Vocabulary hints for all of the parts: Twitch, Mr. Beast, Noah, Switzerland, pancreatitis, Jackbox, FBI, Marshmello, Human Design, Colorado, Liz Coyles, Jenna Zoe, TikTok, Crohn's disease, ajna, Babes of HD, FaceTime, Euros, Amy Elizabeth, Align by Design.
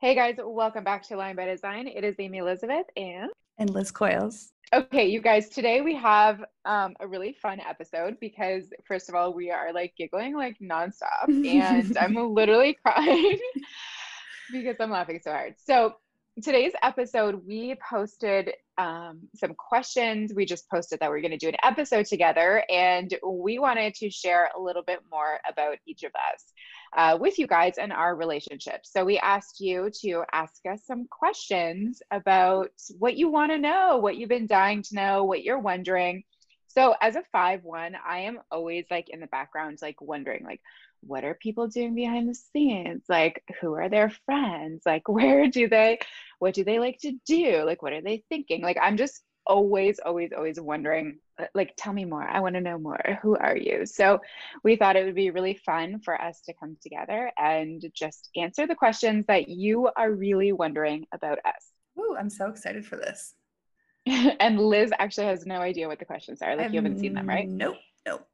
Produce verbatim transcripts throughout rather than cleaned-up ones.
Hey guys, welcome back to Align by Design. It is Amy Elizabeth and... And Liz Coyles. Okay, you guys, today we have um, a really fun episode because first of all, we are like giggling like nonstop and I'm literally crying because I'm laughing so hard. So today's episode, we posted um, some questions. We just posted that we're going to do an episode together, and we wanted to share a little bit more about each of us uh, with you guys and our relationships. So we asked you to ask us some questions about what you want to know, what you've been dying to know, what you're wondering. So as a five one, I am always like in the background, like wondering, like, what are people doing behind the scenes? Like, who are their friends? Like, where do they, what do they like to do? Like, what are they thinking? Like, I'm just always, always, always wondering, like, tell me more. I want to know more. Who are you? So we thought it would be really fun for us to come together and just answer the questions that you are really wondering about us. Ooh, I'm so excited for this. And Liz actually has no idea what the questions are. Like, um, you haven't seen them, right? Nope. Nope.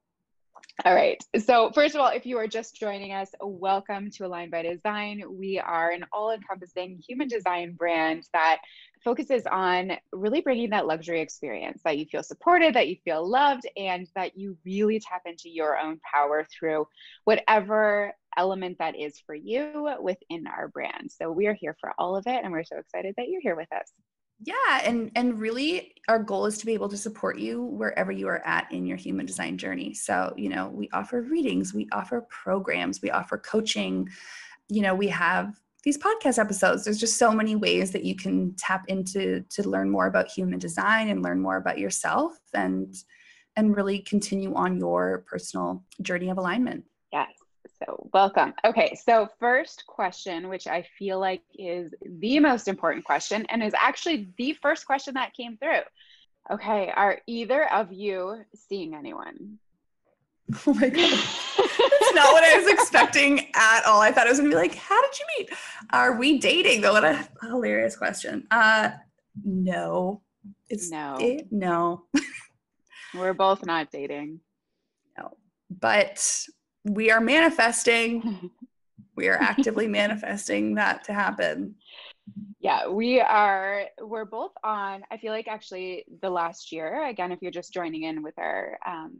All right. So first of all, if you are just joining us, welcome to Align by Design. We are an all-encompassing human design brand that focuses on really bringing that luxury experience, that you feel supported, that you feel loved, and that you really tap into your own power through whatever element that is for you within our brand. So we are here for all of it, and we're so excited that you're here with us. Yeah. And, and really our goal is to be able to support you wherever you are at in your human design journey. So, you know, we offer readings, we offer programs, we offer coaching, you know, we have these podcast episodes. There's just so many ways that you can tap into, to learn more about human design and learn more about yourself and, and really continue on your personal journey of alignment. Yes. So welcome. Okay. So first question, which I feel like is the most important question and is actually the first question that came through. Okay. Are either of you seeing anyone? Oh my God. That's not what I was expecting at all. I thought it was going to be like, how did you meet? Are we dating? Though, what a hilarious question. Uh, no, it's no, it, no, we're both not dating. No, but we are manifesting. We are actively manifesting that to happen. Yeah, we are. We're both on, I feel like actually the last year, again, if you're just joining in with our, um,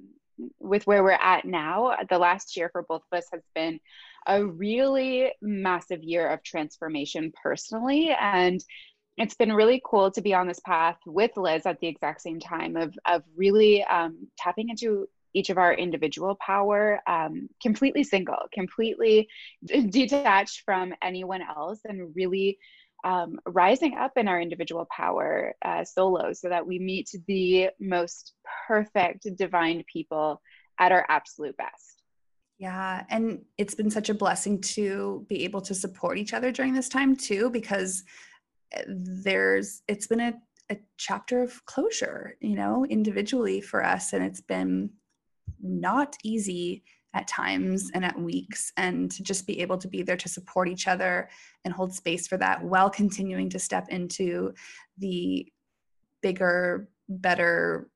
with where we're at now, the last year for both of us has been a really massive year of transformation personally. And it's been really cool to be on this path with Liz at the exact same time of, of really um, tapping into each of our individual power, um, completely single, completely d- detached from anyone else, and really um, rising up in our individual power uh, solo so that we meet the most perfect divine people at our absolute best. Yeah. And it's been such a blessing to be able to support each other during this time too, because there's, it's been a, a chapter of closure, you know, individually for us. And it's been not easy at times and at weeks, and to just be able to be there to support each other and hold space for that while continuing to step into the bigger, better,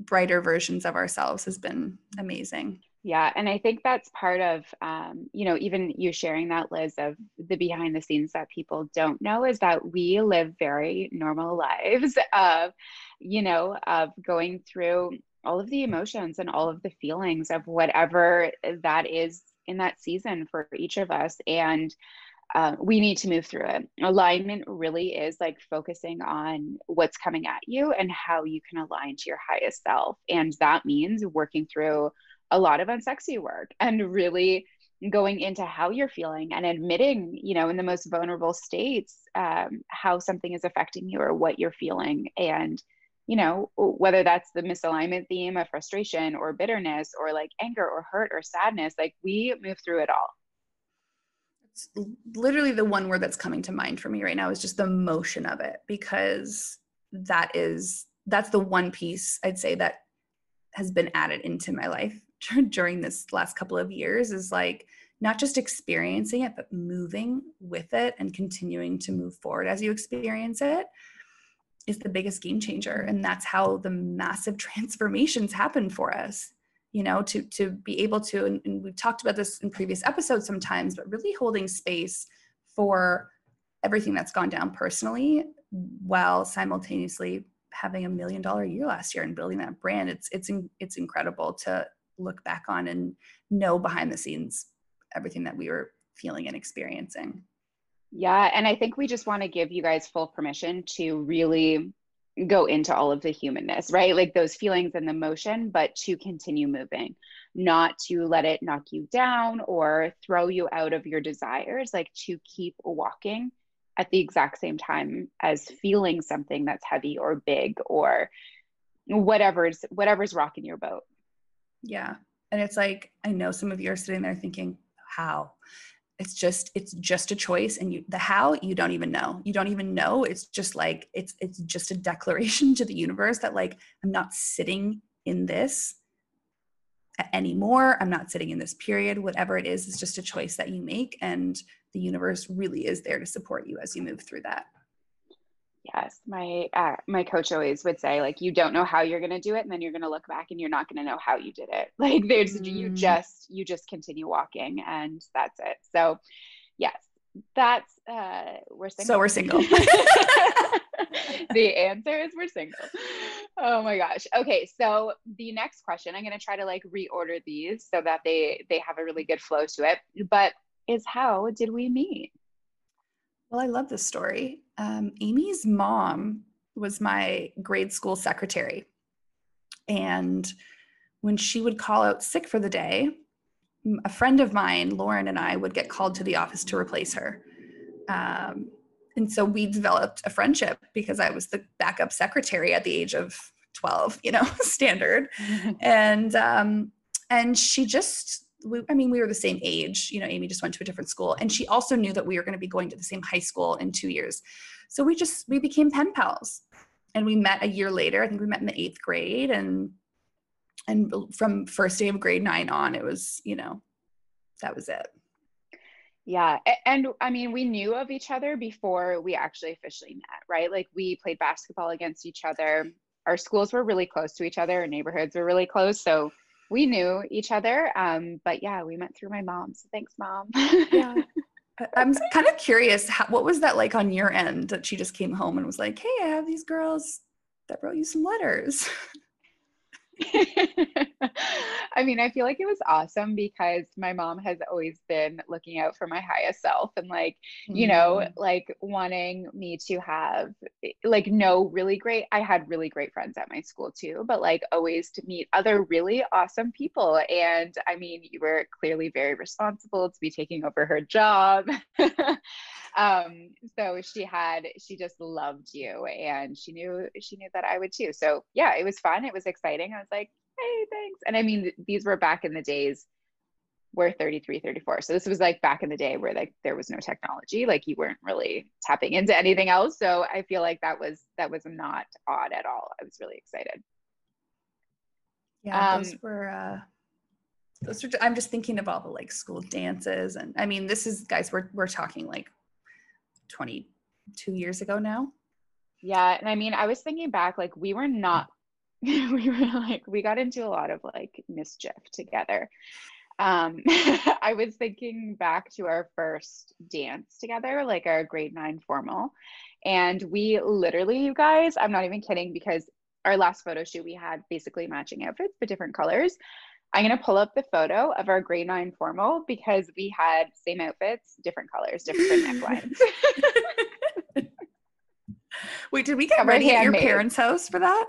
brighter versions of ourselves has been amazing. Yeah. And I think that's part of, um, you know, even you sharing that, Liz, of the behind the scenes that people don't know is that we live very normal lives of, you know, of going through all of the emotions and all of the feelings of whatever that is in that season for each of us. And uh, we need to move through it. Alignment really is like focusing on what's coming at you and how you can align to your highest self. And that means working through a lot of unsexy work and really going into how you're feeling and admitting, you know, in the most vulnerable states, um, how something is affecting you or what you're feeling. And, you know, whether that's the misalignment theme of frustration or bitterness or like anger or hurt or sadness, like we move through it all. It's literally the one word that's coming to mind for me right now is just the motion of it, because that is, that's the one piece I'd say that has been added into my life during this last couple of years, is like not just experiencing it, but moving with it and continuing to move forward as you experience it is the biggest game changer. And that's how the massive transformations happen for us, you know, to, to be able to, and, and we've talked about this in previous episodes sometimes, but really holding space for everything that's gone down personally while simultaneously having a million dollar year last year and building that brand. It's, it's, it's incredible to look back on and know behind the scenes everything that we were feeling and experiencing. Yeah. And I think we just want to give you guys full permission to really go into all of the humanness, right? Like those feelings and the motion, but to continue moving, not to let it knock you down or throw you out of your desires, like to keep walking at the exact same time as feeling something that's heavy or big or whatever's, whatever's rocking your boat. Yeah. And it's like, I know some of you are sitting there thinking, how? It's just, it's just a choice. And you, the how, you don't even know. You don't even know. It's just like, it's, it's just a declaration to the universe that like, I'm not sitting in this anymore. I'm not sitting in this period. Whatever it is, it's just a choice that you make. And the universe really is there to support you as you move through that. Yes. My, uh, my coach always would say, like, you don't know how you're going to do it. And then you're going to look back and you're not going to know how you did it. Like there's, mm. you just, you just continue walking and that's it. So yes, that's, uh, we're single. So we're single. The answer is we're single. Oh my gosh. Okay. So the next question, I'm going to try to like reorder these so that they, they have a really good flow to it, but is how did we meet? Well, I love this story. Um, Amy's mom was my grade school secretary. And when she would call out sick for the day, a friend of mine, Lauren, and I would get called to the office to replace her. Um, and so we developed a friendship because I was the backup secretary at the age of twelve, you know, standard. And, um, and she just... We, I mean, we were the same age, you know, Amy just went to a different school, and she also knew that we were going to be going to the same high school in two years. So we just, we became pen pals, and we met a year later. I think we met in the eighth grade, and, and from first day of grade nine on, it was, you know, that was it. Yeah. And I mean, we knew of each other before we actually officially met, right? Like we played basketball against each other. Our schools were really close to each other. Our neighborhoods were really close. So we knew each other, um, but yeah, we met through my mom. So thanks, mom. Yeah. I'm kind of curious, how, what was that like on your end that she just came home and was like, hey, I have these girls that wrote you some letters? I mean, I feel like it was awesome because my mom has always been looking out for my highest self and like, mm-hmm. you know, like wanting me to have like, no, really great. I had really great friends at my school too, but like always to meet other really awesome people. And I mean, you were clearly very responsible to be taking over her job. um, so she had, she just loved you, and she knew, she knew that I would too. So yeah, it was fun. It was exciting. I was like, hey, thanks. And I mean, these were back in the days where thirty-three, thirty-four. So this was like back in the day where like there was no technology, like you weren't really tapping into anything else. So I feel like that was, that was not odd at all. I was really excited. Yeah. Um, those were, uh, those are, I'm just thinking of all the like school dances. And I mean, this is guys, we're, we're talking like twenty-two years ago now. Yeah. And I mean, I was thinking back, like we were not, we were like, we got into a lot of like mischief together. Um, I was thinking back to our first dance together, like our grade nine formal. And we literally, you guys, I'm not even kidding, because our last photo shoot, we had basically matching outfits, but different colors. I'm going to pull up the photo of our grade nine formal because we had same outfits, different colors, different necklines. Wait, did we get Covered ready at your parents' house for that?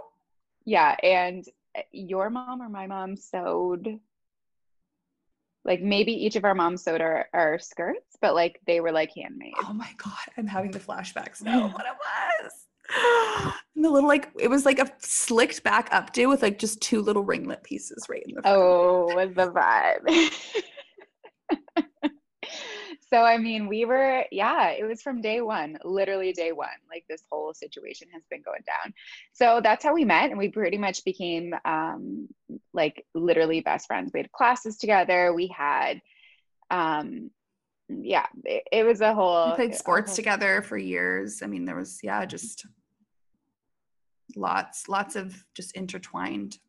Yeah. And your mom or my mom sewed Like maybe each of our moms sewed our, our skirts, but like they were like handmade. Oh my God, I'm having the flashbacks now of what it was. And the little like, it was like a slicked back updo with like just two little ringlet pieces right in the front. Oh, was the vibe. So, I mean, we were, yeah, it was from day one, literally day one, like this whole situation has been going down. So that's how we met. And we pretty much became um, like literally best friends. We had classes together. We had, um, yeah, it, it was a whole. We played sports whole, together for years. I mean, there was, yeah, just lots, lots of just intertwined.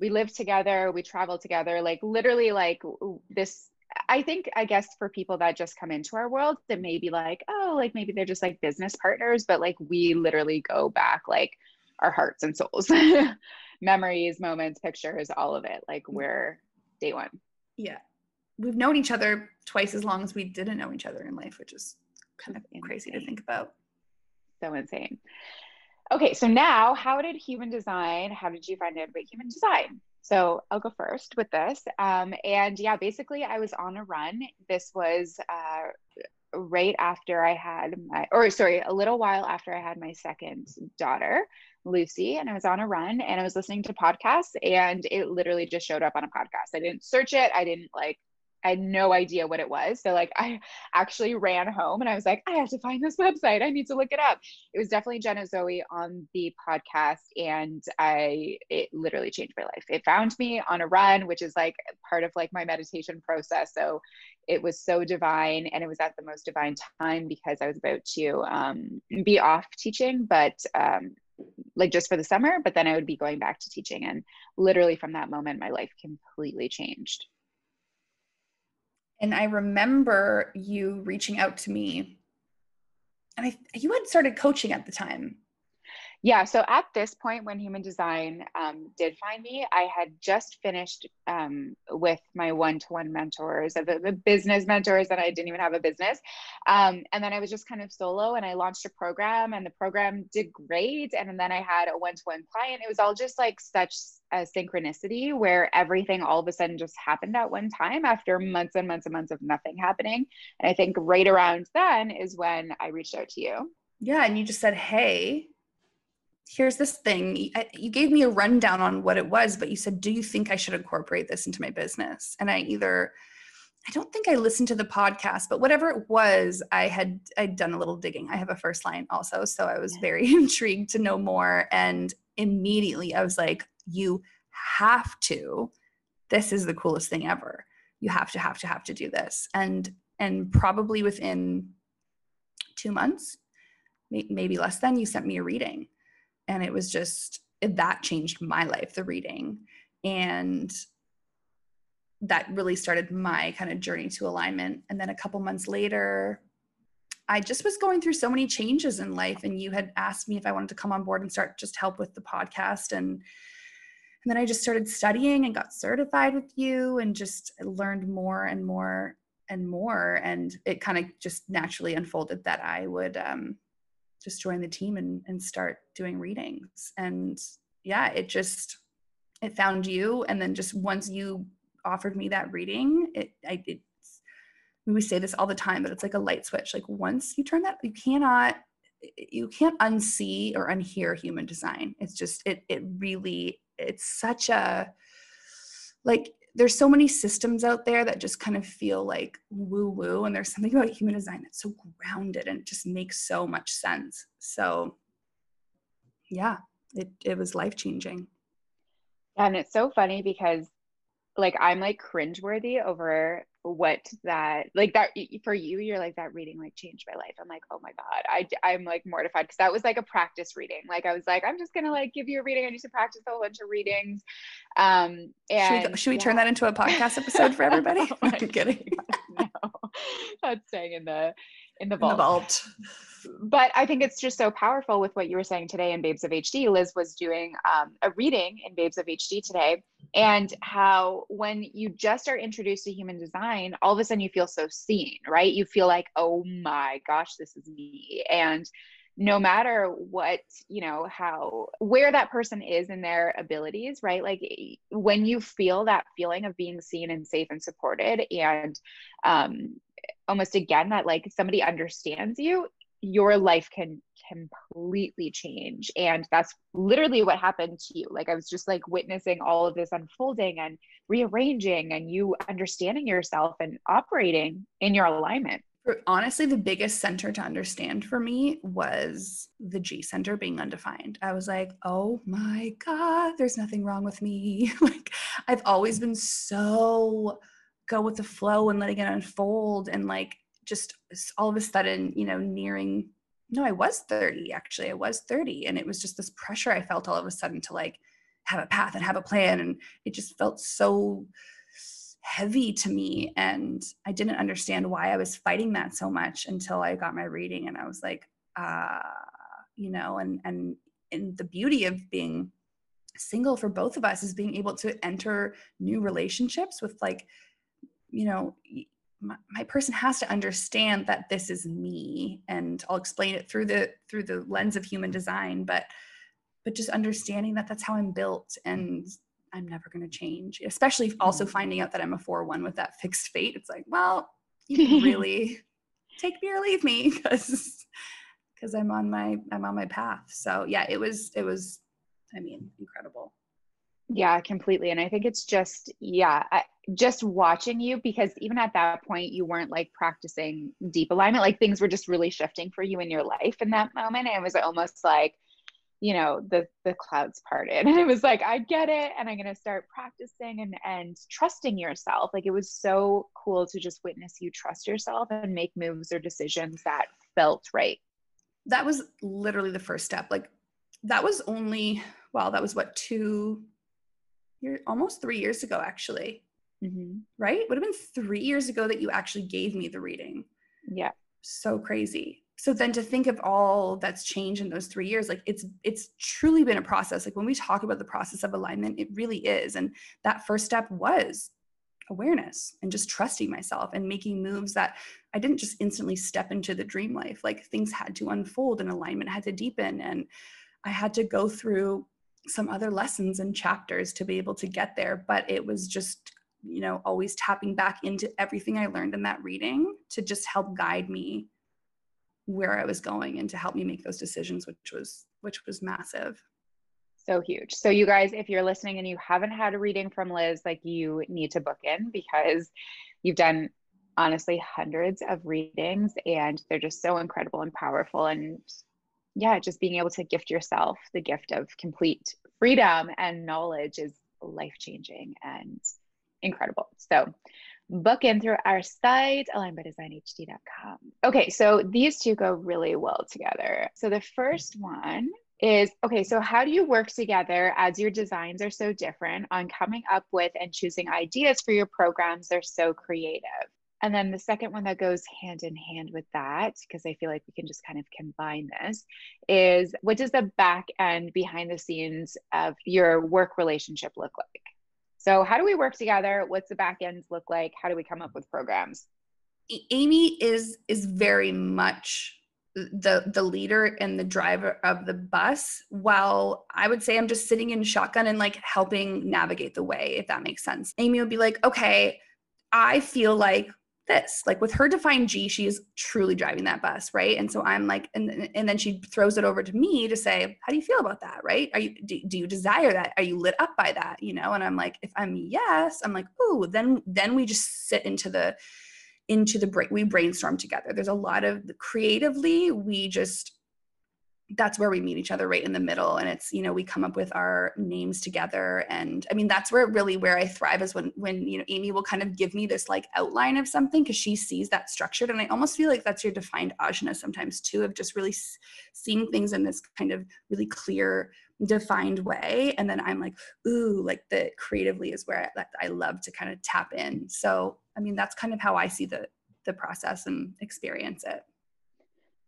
We lived together. We traveled together, like literally like this. I think, I guess for people that just come into our world that may be like, oh, like maybe they're just like business partners, but like we literally go back, like our hearts and souls, memories, moments, pictures, all of it. Like we're day one. Yeah. We've known each other twice as long as we didn't know each other in life, which is kind of insane. Crazy to think about. So insane. Okay. So now how did human design, how did you find out about human design? So I'll go first with this. Um, and yeah, basically I was on a run. This was uh, right after I had my, or sorry, a little while after I had my second daughter, Lucy, and I was on a run and I was listening to podcasts and it literally just showed up on a podcast. I didn't search it. I didn't like, I had no idea what it was. So like I actually ran home and I was like, I have to find this website. I need to look it up. It was definitely Jenna Zoe on the podcast. And I, it literally changed my life. It found me on a run, which is like part of like my meditation process. So it was so divine. And it was at the most divine time because I was about to um, be off teaching, but um, like just for the summer, but then I would be going back to teaching. And literally from that moment, my life completely changed. And I remember you reaching out to me and I, you had started coaching at the time. Yeah. So at this point when human design um, did find me, I had just finished um, with my one-to-one mentors, of the business mentors that I didn't even have a business. Um, and then I was just kind of solo and I launched a program and the program did great. And then I had a one-to-one client. It was all just like such a synchronicity where everything all of a sudden just happened at one time after months and months and months of nothing happening. And I think right around then is when I reached out to you. Yeah. And you just said, hey, here's this thing. You gave me a rundown on what it was, but you said, do you think I should incorporate this into my business? And I either, I don't think I listened to the podcast, but whatever it was, I had, I'd done a little digging. I have a first line also. So I was very intrigued to know more. And immediately I was like, you have to, this is the coolest thing ever. You have to, have to, have to do this. And, and probably within two months, maybe less than, you sent me a reading. And it was just, that changed my life, the reading. And that really started my kind of journey to alignment. And then a couple months later, I just was going through so many changes in life. And you had asked me if I wanted to come on board and start just help with the podcast. And, and then I just started studying and got certified with you and just learned more and more and more. And it kind of just naturally unfolded that I would, um, just join the team and, and start doing readings. And yeah, it just, it found you. And then just once you offered me that reading, it, I did. We say this all the time, but it's like a light switch. Like once you turn that, you cannot, you can't unsee or unhear human design. It's just, it, it really, it's such a, like, there's so many systems out there that just kind of feel like woo woo. And there's something about human design that's so grounded and it just makes so much sense. So yeah, it, it was life changing. And it's so funny because like, I'm like cringeworthy over what that, like that for you, you're like that reading, like changed my life. I'm like, oh my God, I, I'm like mortified. Cause that was like a practice reading. Like I was like, I'm just going to like give you a reading. I need to practice a whole bunch of readings. Um, and should we, should we yeah. turn that into a podcast episode for everybody? Oh I'm kidding. God, no, that's staying in the, in the vault. In the vault. But I think it's just so powerful with what you were saying today in Babes of H D. Liz was doing um, a reading in Babes of H D today, and how when you just are introduced to human design, all of a sudden you feel so seen, right? You feel like, oh my gosh, this is me. And no matter what, you know, how, where that person is in their abilities, right? Like when you feel that feeling of being seen and safe and supported and um, almost again, that like somebody understands you, your life can completely change. And that's literally what happened to you. Like I was just like witnessing all of this unfolding and rearranging and you understanding yourself and operating in your alignment. Honestly, the biggest center to understand for me was the G center being undefined. I was like, oh my God, there's nothing wrong with me. Like I've always been so go with the flow and letting it unfold. And like, just all of a sudden, you know, nearing, no, I was thirty, actually, I was thirty. And it was just this pressure I felt all of a sudden to like have a path and have a plan. And it just felt so heavy to me. And I didn't understand why I was fighting that so much until I got my reading. And I was like, uh, you know, and, and, and the beauty of being single for both of us is being able to enter new relationships with like, you know, my, my person has to understand that this is me. And I'll explain it through the, through the lens of human design, but, but just understanding that that's how I'm built and I'm never going to change, especially also finding out that I'm a four one with that fixed fate. It's like, well, you can really take me or leave me because, because I'm on my, I'm on my path. So yeah, it was, it was, I mean, incredible. Yeah, completely. And I think it's just, yeah, I, just watching you, because even at that point, you weren't like practicing deep alignment, like things were just really shifting for you in your life in that moment. And it was almost like, you know, the, the clouds parted and it was like, I get it. And I'm going to start practicing and, and trusting yourself. Like it was so cool to just witness you trust yourself and make moves or decisions that felt right. That was literally the first step. Like that was only, well, that was what, two You're almost three years ago, actually, mm-hmm. right? Would have been three years ago that you actually gave me the reading. Yeah. So crazy. So then to think of all that's changed in those three years, like it's, it's truly been a process. Like when we talk about the process of alignment, it really is. And that first step was awareness and just trusting myself and making moves that I didn't just instantly step into the dream life. Like things had to unfold and alignment had to deepen. And I had to go through some other lessons and chapters to be able to get there. But it was just, you know, always tapping back into everything I learned in that reading to just help guide me where I was going and to help me make those decisions, which was, which was massive. So huge. So you guys, if you're listening and you haven't had a reading from Liz, like you need to book in because you've done honestly hundreds of readings and they're just so incredible and powerful. And yeah, just being able to gift yourself the gift of complete freedom and knowledge is life-changing and incredible. So book in through our site, align by design h d dot com. Okay, so these two go really well together. So the first one is, okay, so how do you work together as your designs are so different on coming up with and choosing ideas for your programs? They're so creative. And then the second one that goes hand in hand with that, because I feel like we can just kind of combine this, is what does the back end behind the scenes of your work relationship look like? So how do we work together? What's the back ends look like? How do we come up with programs? Amy is is very much the the leader and the driver of the bus, while I would say I'm just sitting in shotgun and like helping navigate the way, if that makes sense. Amy would be like, okay, I feel like this, like with her defined G, she is truly driving that bus. Right. And so I'm like, and, and then she throws it over to me to say, how do you feel about that? Right. Are you, do, do you desire that? Are you lit up by that? You know? And I'm like, if I'm yes, I'm like, ooh, then, then we just sit into the, into the break. We brainstorm together. There's a lot of creatively, we just, that's where we meet each other right in the middle. And it's, you know, we come up with our names together. And I mean, that's where really where I thrive is when, when, you know, Amy will kind of give me this like outline of something because she sees that structured. And I almost feel like that's your defined ajna sometimes too, of just really s- seeing things in this kind of really clear, defined way. And then I'm like, ooh, like the creatively is where I, that I love to kind of tap in. So, I mean, that's kind of how I see the the process and experience it.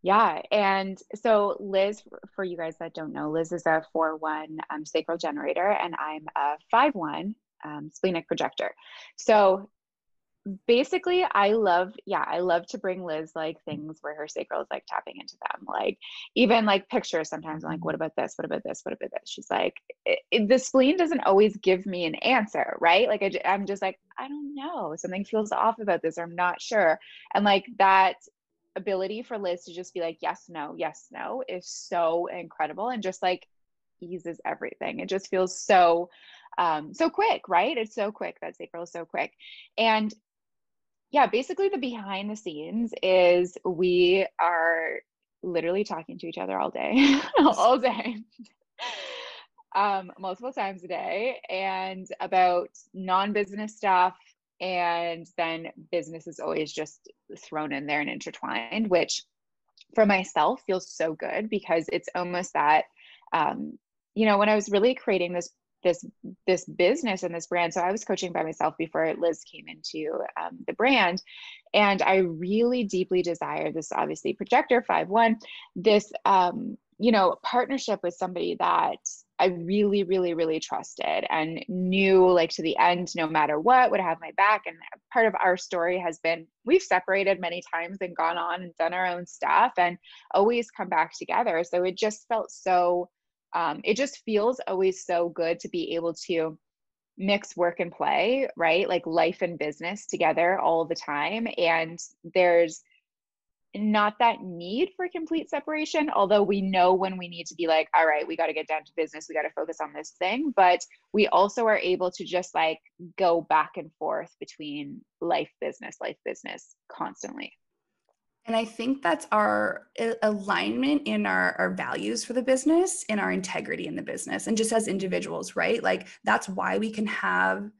Yeah. And so Liz, for you guys that don't know, Liz is a four one um, sacral generator and I'm a five one um, splenic projector. So basically, I love, yeah, I love to bring Liz like things where her sacral is like tapping into them, like even like pictures sometimes. I'm like, what about this? What about this? What about this? She's like, it, it, the spleen doesn't always give me an answer, right? Like I, I'm just like, I don't know. Something feels off about this, or I'm not sure. And like that ability for Liz to just be like, yes, no, yes, no is so incredible, and just like eases everything. It just feels so, um, so quick, right? It's so quick. That sacral is so quick. And yeah, basically the behind the scenes is we are literally talking to each other all day, all day, um, multiple times a day, and about non-business stuff. And then business is always just thrown in there and intertwined, which for myself feels so good, because it's almost that, um, you know, when I was really creating this this this business and this brand. So I was coaching by myself before Liz came into um, the brand. And I really deeply desire this, obviously, projector five one, this, um, you know, partnership with somebody that I really, really, really trusted and knew like to the end, no matter what, would have my back. And part of our story has been, we've separated many times and gone on and done our own stuff and always come back together. So it just felt so Um, it just feels always so good to be able to mix work and play, right? Like life and business together all the time. And there's not that need for complete separation, although we know when we need to be like, all right, we got to get down to business. We got to focus on this thing. But we also are able to just like go back and forth between life, business, life, business constantly. And I think that's our alignment in our, our values for the business and our integrity in the business. And just as individuals, right? Like that's why we can have,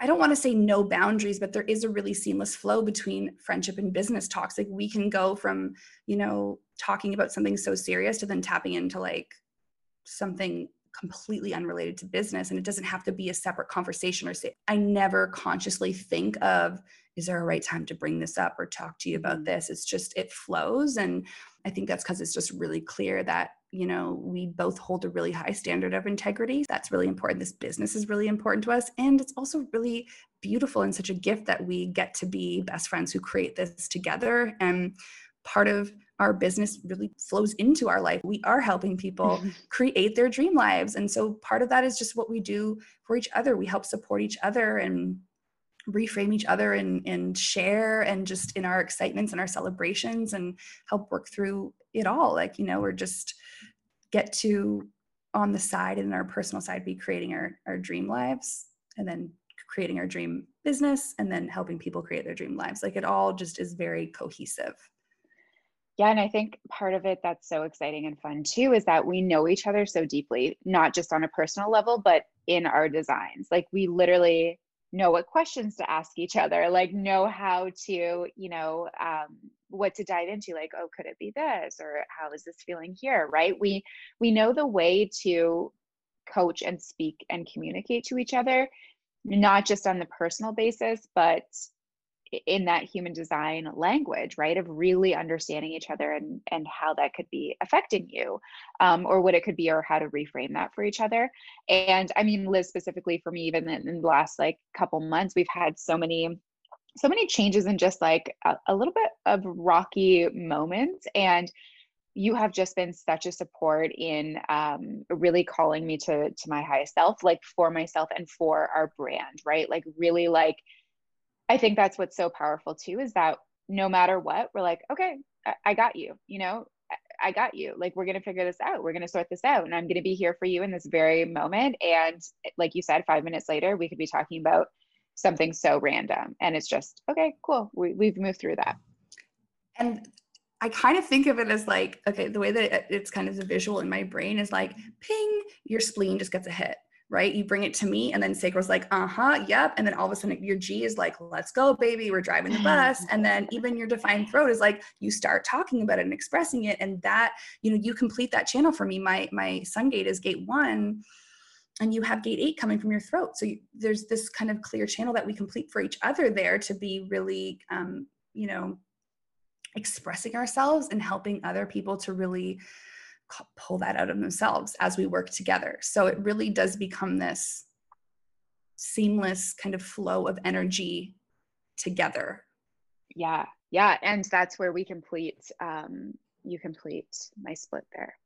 I don't want to say no boundaries, but there is a really seamless flow between friendship and business talks. Like we can go from, you know, talking about something so serious to then tapping into like something completely unrelated to business. And it doesn't have to be a separate conversation or say, I never consciously think of, is there a right time to bring this up or talk to you about this? It's just, it flows. And I think that's because it's just really clear that, you know, we both hold a really high standard of integrity. That's really important. This business is really important to us. And it's also really beautiful and such a gift that we get to be best friends who create this together. And part of our business really flows into our life. We are helping people create their dream lives. And so part of that is just what we do for each other. We help support each other and reframe each other and, and share, and just in our excitements and our celebrations, and help work through it all. Like, you know, we're just get to on the side and our personal side, be creating our, our dream lives, and then creating our dream business, and then helping people create their dream lives. Like it all just is very cohesive. Yeah. And I think part of it that's so exciting and fun too, is that we know each other so deeply, not just on a personal level, but in our designs. Like we literally know what questions to ask each other, like know how to, you know, um, what to dive into, like, oh, could it be this? Or how is this feeling here? Right. We, we know the way to coach and speak and communicate to each other, not just on the personal basis, but in that human design language, right? Of really understanding each other and, and how that could be affecting you, um, or what it could be, or how to reframe that for each other. And I mean, Liz specifically for me, even in, in the last like couple months, we've had so many, so many changes and just like a, a little bit of rocky moments. And you have just been such a support in um, really calling me to, to my highest self, like for myself and for our brand, right? Like really like, I think that's what's so powerful too, is that no matter what, we're like, okay, I, I got you, you know, I, I got you. Like, we're going to figure this out. We're going to sort this out. And I'm going to be here for you in this very moment. And like you said, five minutes later, we could be talking about something so random. And it's just, okay, cool. We, we've moved through that. And I kind of think of it as like, okay, the way that it's kind of the visual in my brain is like, ping, your spleen just gets a hit. Right? You bring it to me, and then sacral's like, uh-huh, yep. And then all of a sudden your G is like, let's go, baby. We're driving the bus. And then even your defined throat is like, you start talking about it and expressing it. And that, you know, you complete that channel for me. My, my sun gate is gate one, and you have gate eight coming from your throat. So you, there's this kind of clear channel that we complete for each other there to be really, um, you know, expressing ourselves and helping other people to really pull that out of themselves as we work together. So it really does become this seamless kind of flow of energy together. Yeah. Yeah. And that's where we complete, um, you complete my split there.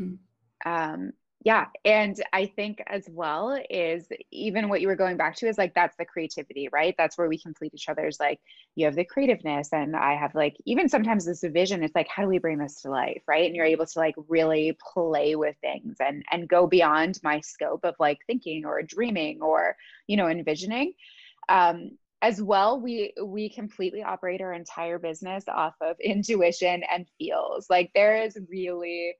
Mm-hmm. Um, yeah. And I think as well is even what you were going back to is like, that's the creativity, right? That's where we complete each other's, like, you have the creativeness and I have like, even sometimes this vision, it's like, how do we bring this to life? Right. And you're able to like really play with things and, and go beyond my scope of like thinking or dreaming or, you know, envisioning. Um, as well, we, we completely operate our entire business off of intuition and feels. Like there is really,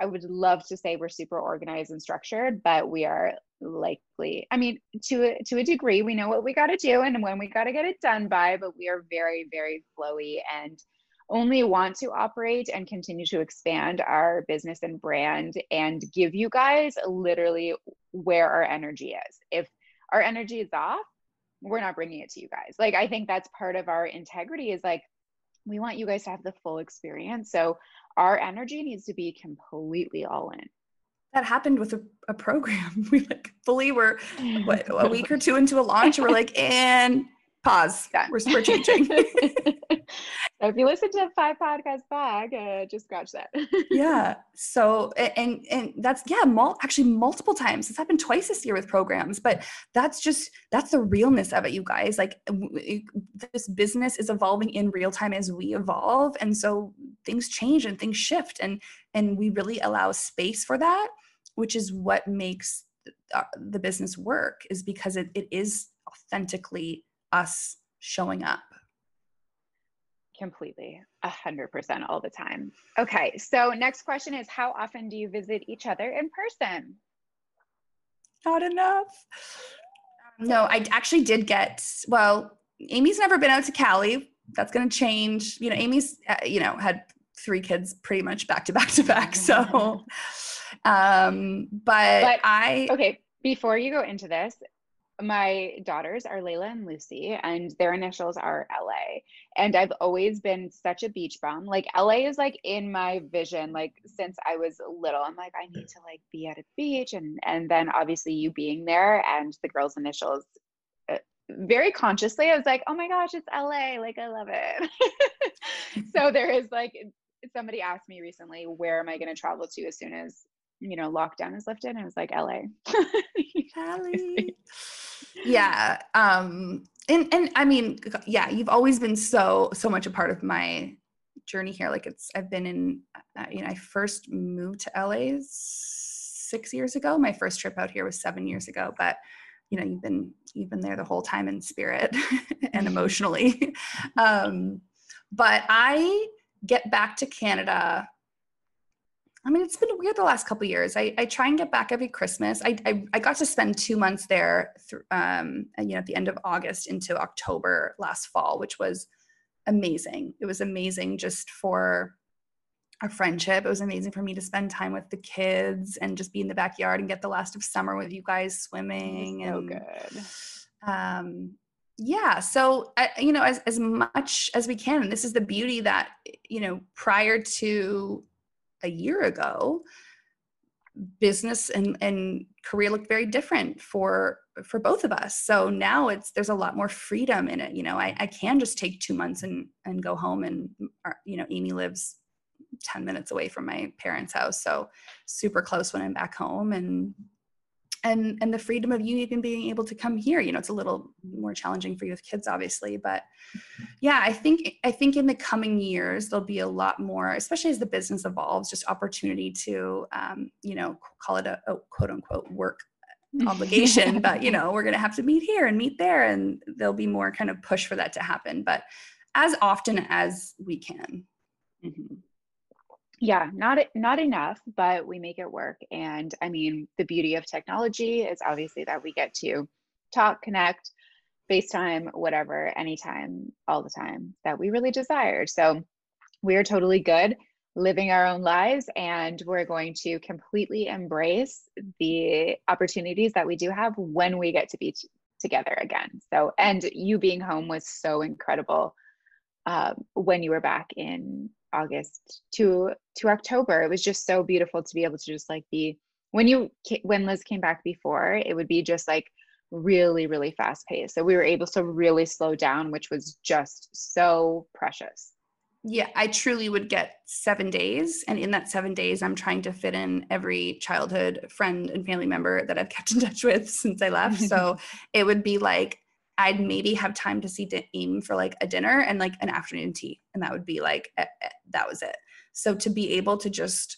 I would love to say we're super organized and structured, but we are likely, I mean, to a, to a degree, we know what we got to do and when we got to get it done by, but we are very, very flowy and only want to operate and continue to expand our business and brand and give you guys literally where our energy is. If our energy is off, we're not bringing it to you guys. Like, I think that's part of our integrity is like, we want you guys to have the full experience. So our energy needs to be completely all in. That happened with a, a program. We like fully were what, a week or two into a launch. We're like, and pause. Done. We're, we're changing. So if you listen to five podcasts back, uh, just scratch that. Yeah. So, and, and that's, yeah, mul- actually multiple times. It's happened twice this year with programs, but that's just, that's the realness of it, you guys. Like w- this business is evolving in real time as we evolve. And so things change and things shift and, and we really allow space for that, which is what makes the business work, is because it, it is authentically us showing up. Completely, a hundred percent all the time. Okay, so next question is, how often do you visit each other in person? Not enough. No, I actually did get, well, Amy's never been out to Cali. That's going to change. You know, Amy's, uh, you know, had three kids pretty much back to back to back. So, um, but, but I, okay, before you go into this, my daughters are Layla and Lucy, and their initials are L A. And I've always been such a beach bum. Like L A is like in my vision, like since I was little, I'm like, I need to like be at a beach. And, and then obviously you being there and the girls' initials, uh, very consciously, I was like, oh my gosh, it's L A. Like, I love it. So there is like, somebody asked me recently, where am I going to travel to as soon as, you know, lockdown is lifted, and I was like, L A. Cali. Yeah. Um, and, and I mean, yeah, you've always been so, so much a part of my journey here. Like it's, I've been in, uh, you know, I first moved to L A six years ago. My first trip out here was seven years ago, but you know, you've been, you've been there the whole time in spirit and emotionally. um, but I get back to Canada. I mean, it's been weird the last couple of years. I, I try and get back every Christmas. I, I, I got to spend two months there, th- um, and, you know, at the end of August into October last fall, which was amazing. It was amazing just for our friendship. It was amazing for me to spend time with the kids and just be in the backyard and get the last of summer with you guys swimming. So and, good. Um, yeah. So, I, you know, as, as much as we can, and this is the beauty that, you know, prior to a year ago, business and, and career looked very different for, for both of us. So now it's, there's a lot more freedom in it. You know, I, I can just take two months and, and go home and, our, you know, Amy lives ten minutes away from my parents' house. So super close when I'm back home, and, and, and the freedom of you even being able to come here, you know, it's a little more challenging for you with kids, obviously, but yeah, I think, I think in the coming years, there'll be a lot more, especially as the business evolves, just opportunity to, um, you know, call it a, a quote unquote work obligation, but you know, we're going to have to meet here and meet there, and there'll be more kind of push for that to happen, but as often as we can. Mm-hmm. Yeah, not not enough, but we make it work. And I mean, the beauty of technology is obviously that we get to talk, connect, FaceTime, whatever, anytime, all the time that we really desire. So we are totally good living our own lives, and we're going to completely embrace the opportunities that we do have when we get to be t- together again. So, and you being home was so incredible uh, when you were back in August to to October. It was just so beautiful to be able to just like be, when you when Liz came back before, it would be just like really, really fast paced. So we were able to really slow down, which was just so precious. Yeah, I truly would get seven days. And in that seven days, I'm trying to fit in every childhood friend and family member that I've kept in touch with since I left. So it would be like, I'd maybe have time to see Amy for like a dinner and like an afternoon tea. And that would be like, that was it. So to be able to just,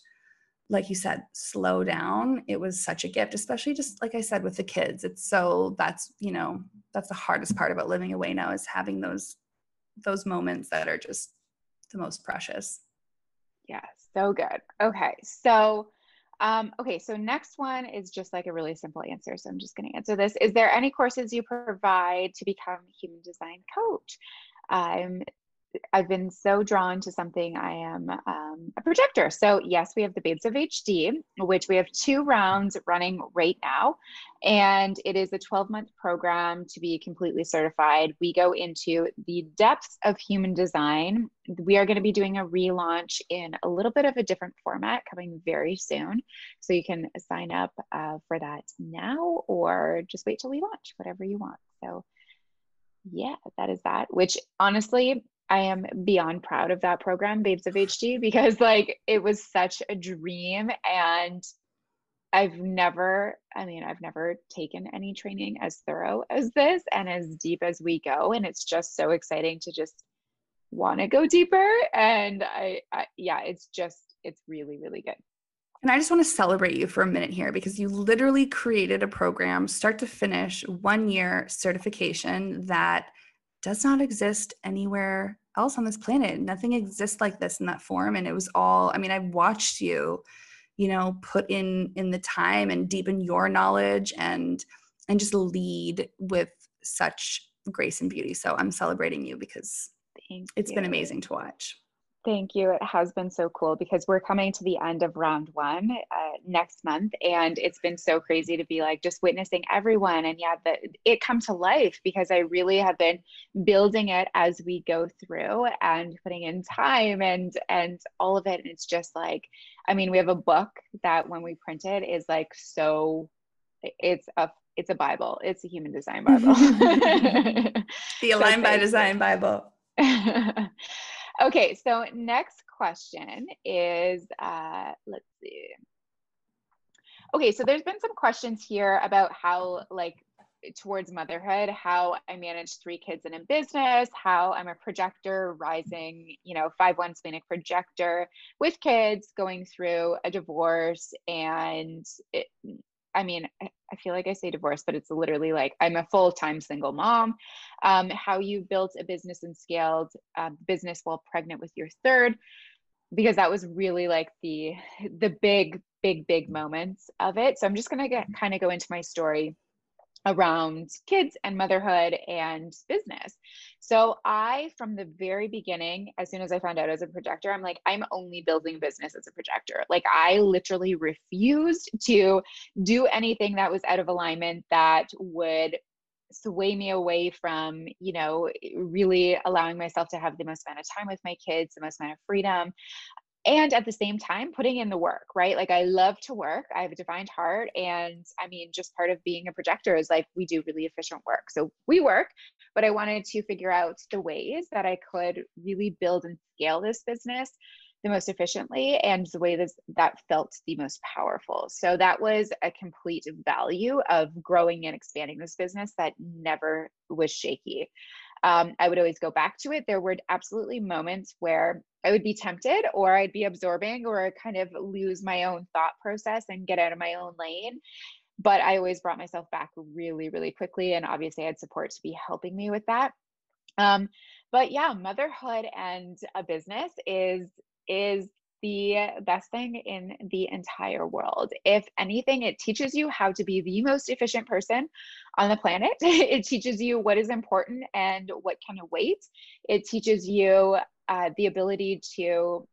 like you said, slow down, it was such a gift, especially just like I said, with the kids. It's so that's, you know, that's the hardest part about living away now is having those, those moments that are just the most precious. Yeah. So good. Okay. So, um, okay. So next one is just like a really simple answer. So I'm just going to answer this. Is there any courses you provide to become a human design coach? Um, I've been so drawn to something. I am um, a projector. So yes, we have the Babes of H D, which we have two rounds running right now. And it is a twelve month program to be completely certified. We go into the depths of human design. We are going to be doing a relaunch in a little bit of a different format coming very soon. So you can sign up uh, for that now or just wait till we launch, whatever you want. So yeah, that is that, which honestly, I am beyond proud of that program, Babes of H D, because like it was such a dream, and I've never, I mean, I've never taken any training as thorough as this and as deep as we go. And it's just so exciting to just want to go deeper. And I, I, yeah, it's just, it's really, really good. And I just want to celebrate you for a minute here, because you literally created a program, start to finish, one year certification that does not exist anywhere else on this planet. Nothing exists like this in that form. And it was all, I mean, I watched you, you know, put in, in the time and deepen your knowledge and, and just lead with such grace and beauty. So I'm celebrating you because Thank it's you. Been amazing to watch. Thank you. It has been so cool because we're coming to the end of round one uh, next month. And it's been so crazy to be like just witnessing everyone. And yeah, the, it come to life because I really have been building it as we go through and putting in time and, and all of it. And it's just like, I mean, we have a book that when we print it is like, so it's a, it's a Bible. It's a human design Bible. The Align by Design Bible. Okay, so next question is, uh, let's see. Okay, so there's been some questions here about how, like, towards motherhood, how I manage three kids and a business, how I'm a projector rising, you know, five one splenic projector with kids going through a divorce. And it, I mean, I feel like I say divorce, but it's literally like I'm a full-time single mom. Um, how you built a business and scaled a business while pregnant with your third, because that was really like the the big, big, big moments of it. So I'm just gonna get, kind of go into my story around kids and motherhood and business. So I, from the very beginning, as soon as I found out I was a projector, I'm like, I'm only building business as a projector. Like I literally refused to do anything that was out of alignment that would sway me away from, you know, really allowing myself to have the most amount of time with my kids, the most amount of freedom. And at the same time, putting in the work, right? Like I love to work. I have a defined heart. And I mean, just part of being a projector is like, we do really efficient work. So we work, but I wanted to figure out the ways that I could really build and scale this business the most efficiently and the way that that felt the most powerful. So that was a complete value of growing and expanding this business that never was shaky. Um, I would always go back to it. There were absolutely moments where I would be tempted or I'd be absorbing or kind of lose my own thought process and get out of my own lane. But I always brought myself back really, really quickly. And obviously I had support to be helping me with that. Um, but yeah, motherhood and a business is, is the best thing in the entire world. If anything, it teaches you how to be the most efficient person on the planet. It teaches you what is important and what can wait. It teaches you uh, the ability to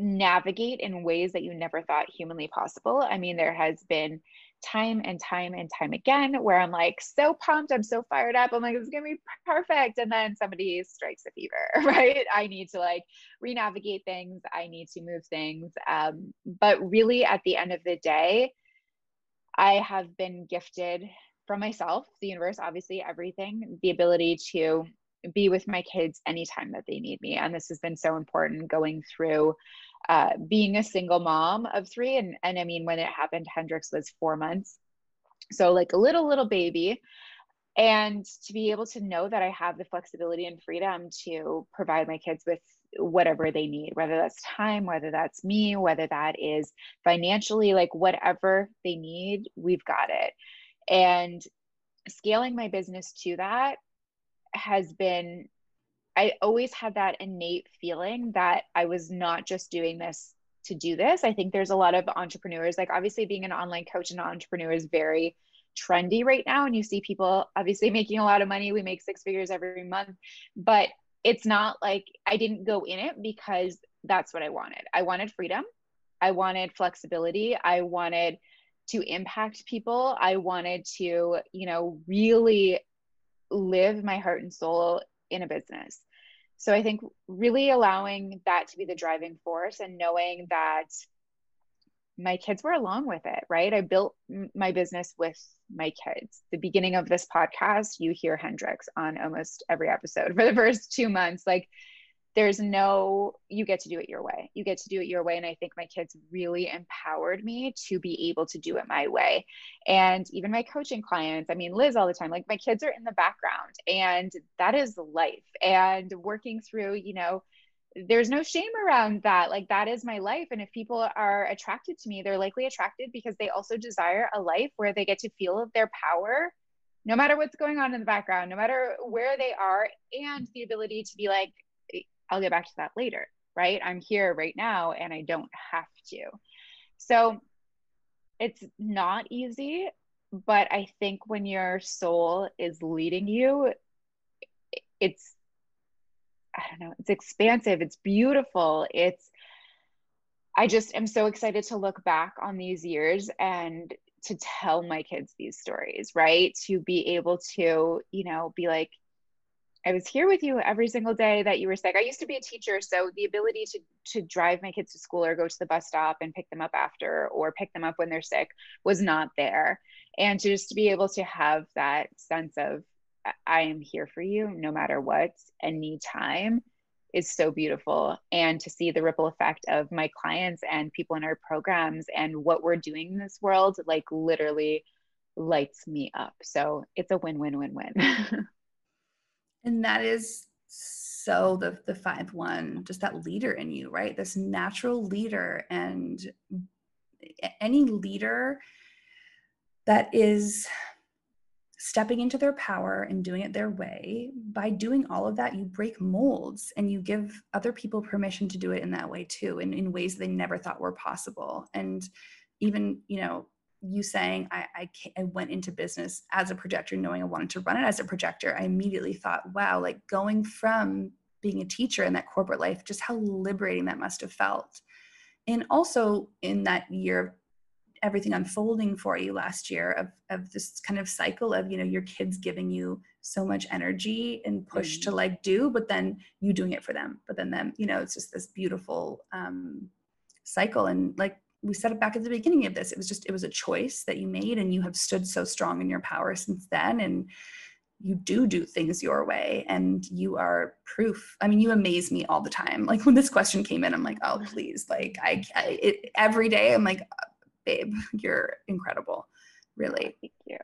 navigate in ways that you never thought humanly possible. I mean, there has been time and time and time again where I'm like so pumped, I'm so fired up, I'm like, it's gonna be perfect, and then somebody strikes a fever, right? I need to like re-navigate things, I need to move things, um, but really at the end of the day, I have been gifted from myself, the universe, obviously, everything, the ability to be with my kids anytime that they need me. And this has been so important going through uh, being a single mom of three. And, and I mean, when it happened, Hendrix was four months. So like a little, little baby. And to be able to know that I have the flexibility and freedom to provide my kids with whatever they need, whether that's time, whether that's me, whether that is financially, like whatever they need, we've got it. And scaling my business to that has been, I always had that innate feeling that I was not just doing this to do this. I think there's a lot of entrepreneurs, like obviously being an online coach and an entrepreneur is very trendy right now. And you see people obviously making a lot of money. We make six figures every month, but it's not like I didn't go in it because that's what I wanted. I wanted freedom. I wanted flexibility. I wanted to impact people. I wanted to, you know, really live my heart and soul in a business. So I think really allowing that to be the driving force and knowing that my kids were along with it, right? I built my business with my kids. The beginning of this podcast, you hear Hendrix on almost every episode for the first two months. Like there's no, you get to do it your way. You get to do it your way. And I think my kids really empowered me to be able to do it my way. And even my coaching clients, I mean, Liz all the time, like my kids are in the background and that is life. And working through, you know, there's no shame around that. Like that is my life. And if people are attracted to me, they're likely attracted because they also desire a life where they get to feel their power, no matter what's going on in the background, no matter where they are, and the ability to be like, I'll get back to that later, right? I'm here right now and I don't have to. So it's not easy, but I think when your soul is leading you, it's, I don't know, it's expansive. It's beautiful. It's, I just am so excited to look back on these years and to tell my kids these stories, right? To be able to, you know, be like, I was here with you every single day that you were sick. I used to be a teacher. So the ability to, to drive my kids to school or go to the bus stop and pick them up after, or pick them up when they're sick was not there. And to just to be able to have that sense of, I am here for you no matter what, any time, is so beautiful. And to see the ripple effect of my clients and people in our programs and what we're doing in this world, like literally lights me up. So it's a win, win, win, win. And that is so the, the five one, just that leader in you, right? This natural leader, and any leader that is stepping into their power and doing it their way, by doing all of that, you break molds and you give other people permission to do it in that way too, and in ways they never thought were possible. And even, you know, you saying, I, I, I went into business as a projector, knowing I wanted to run it as a projector. I immediately thought, wow, like going from being a teacher in that corporate life, just how liberating that must have felt. And also in that year, everything unfolding for you last year of, of this kind of cycle of, you know, your kids giving you so much energy and push mm-hmm. to like do, but then you doing it for them, but then them, you know, it's just this beautiful um, cycle. And like we said it back at the beginning of this, it was just, it was a choice that you made, and you have stood so strong in your power since then. And you do do things your way, and you are proof. I mean, you amaze me all the time. Like when this question came in, I'm like, oh, please. Like I, I it, every day I'm like, babe, you're incredible. Really. Thank you.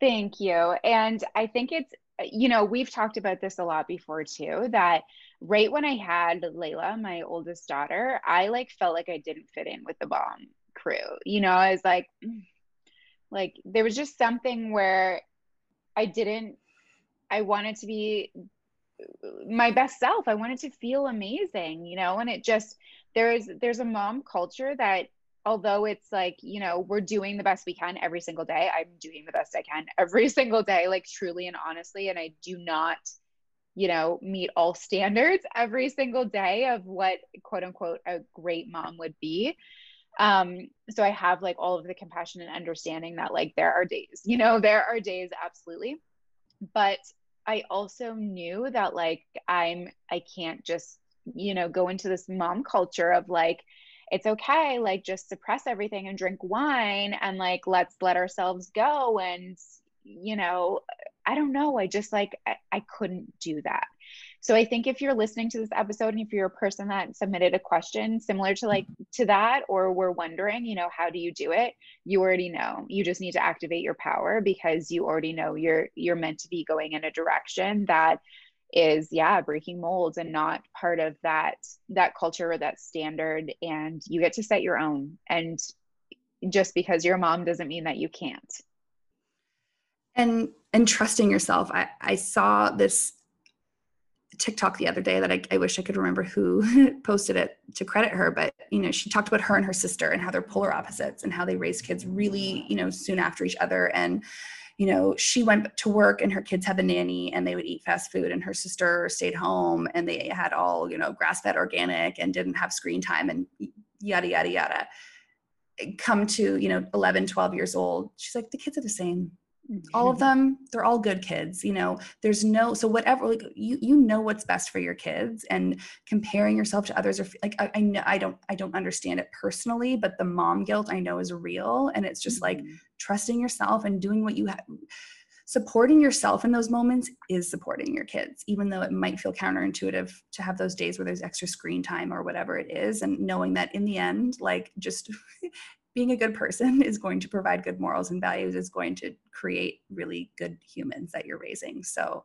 Thank you. And I think it's, you know, we've talked about this a lot before too, that right when I had Layla, my oldest daughter, I like felt like I didn't fit in with the bomb crew. You know, I was like, like there was just something where I didn't, I wanted to be my best self. I wanted to feel amazing, you know, and it just, there's, there's a mom culture that, although it's like, you know, we're doing the best we can every single day. I'm doing the best I can every single day, like truly and honestly. And I do not, you know, meet all standards every single day of what quote unquote a great mom would be. Um, so I have like all of the compassion and understanding that like there are days, you know, there are days, absolutely. But I also knew that like I'm, I can't just, you know, go into this mom culture of like, it's okay, like just suppress everything and drink wine and like, let's let ourselves go. And, you know, I don't know. I just like, I, I couldn't do that. So I think if you're listening to this episode and if you're a person that submitted a question similar to like to that, or were wondering, you know, how do you do it? You already know. You just need to activate your power, because you already know you're, you're meant to be going in a direction that is, yeah, breaking molds and not part of that, that culture or that standard. And you get to set your own. And just because you're a mom doesn't mean that you can't. And, and trusting yourself. I, I saw this TikTok the other day that I, I wish I could remember who posted it to credit her, but you know, she talked about her and her sister and how they're polar opposites and how they raise kids really, you know, soon after each other. And, you know, she went to work and her kids had a nanny and they would eat fast food, and her sister stayed home and they had all, you know, grass-fed organic and didn't have screen time and yada, yada, yada. Come to, you know, eleven, twelve years old. She's like, the kids are the same. All of them, they're all good kids, you know, there's no, so whatever, like you, you know, what's best for your kids, and comparing yourself to others, or like, I, I know, I don't, I don't understand it personally, but the mom guilt I know is real. And it's just like mm-hmm. trusting yourself and doing what you have, supporting yourself in those moments is supporting your kids, even though it might feel counterintuitive to have those days where there's extra screen time or whatever it is. And knowing that in the end, like just being a good person is going to provide good morals and values, is going to create really good humans that you're raising. So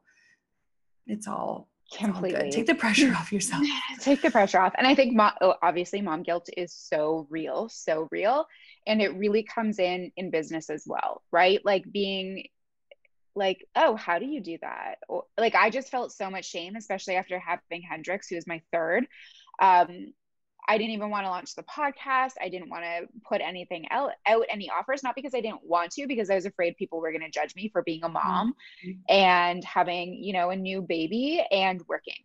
it's all, completely. All good. Take the pressure off yourself. Take the pressure off. And I think mom, obviously mom guilt is so real, so real. And it really comes in in business as well, right? Like being like, oh, how do you do that? Or, like, I just felt so much shame, especially after having Hendrix, who is my third. Um, I didn't even want to launch the podcast. I didn't want to put anything out, out any offers, not because I didn't want to, because I was afraid people were going to judge me for being a mom mm-hmm. and having, you know, a new baby and working.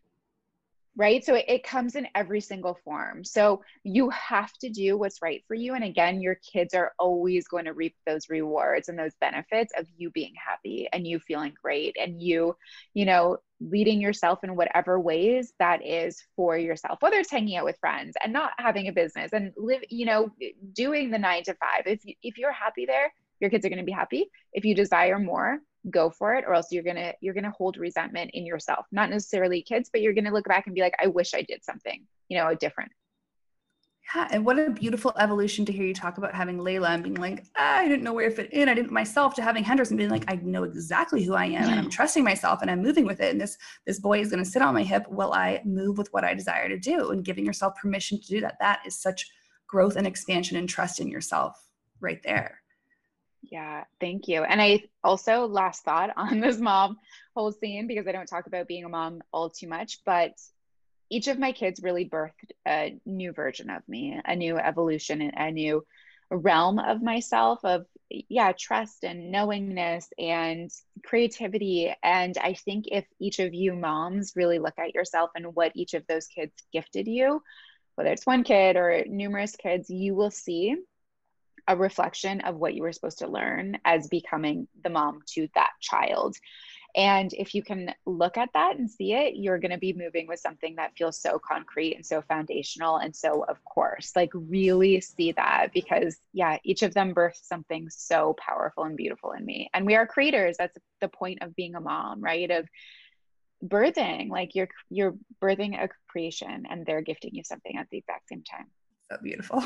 Right. So it, it comes in every single form. So you have to do what's right for you. And again, your kids are always going to reap those rewards and those benefits of you being happy and you feeling great and you, you know, leading yourself in whatever ways that is for yourself, whether it's hanging out with friends and not having a business and live, you know, doing the nine to five. If you, if you're happy there, your kids are going to be happy. If you desire more, go for it, or else you're going to, you're going to hold resentment in yourself, not necessarily kids, but you're going to look back and be like, I wish I did something, you know, different. Yeah. And what a beautiful evolution to hear you talk about having Layla and being like, I didn't know where to fit in. I didn't myself, to having Henderson being like, I know exactly who I am and I'm trusting myself and I'm moving with it. And this, this boy is going to sit on my hip while I move with what I desire to do, and giving yourself permission to do that. That is such growth and expansion and trust in yourself right there. Yeah. Thank you. And I also, last thought on this mom whole scene, because I don't talk about being a mom all too much, but each of my kids really birthed a new version of me, a new evolution, a new realm of myself of, yeah, trust and knowingness and creativity. And I think if each of you moms really look at yourself and what each of those kids gifted you, whether it's one kid or numerous kids, you will see a reflection of what you were supposed to learn as becoming the mom to that child. And if you can look at that and see it, you're going to be moving with something that feels so concrete and so foundational. And so, of course, like really see that, because yeah, each of them birthed something so powerful and beautiful in me. And we are creators. That's the point of being a mom, right? Of birthing, like you're, you're birthing a creation and they're gifting you something at the exact same time. So beautiful.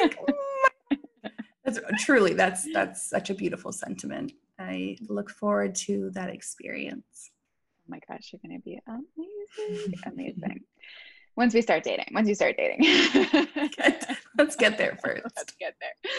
Like, that's truly, that's, that's such a beautiful sentiment. I look forward to that experience. Oh my gosh, you're going to be amazing. Amazing. Once we start dating, once you start dating. Let's get there first. Let's get there.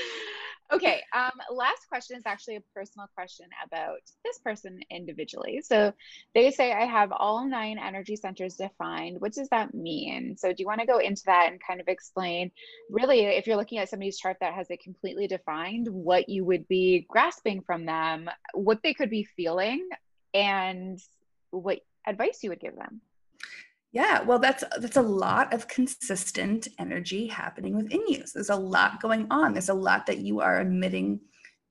Okay. Um, last question is actually a personal question about this person individually. So they say, I have all nine energy centers defined. What does that mean? So do you want to go into that and kind of explain really, if you're looking at somebody's chart that has it completely defined, what you would be grasping from them, what they could be feeling, and what advice you would give them? Yeah, well, that's that's a lot of consistent energy happening within you. So there's a lot going on. There's a lot that you are emitting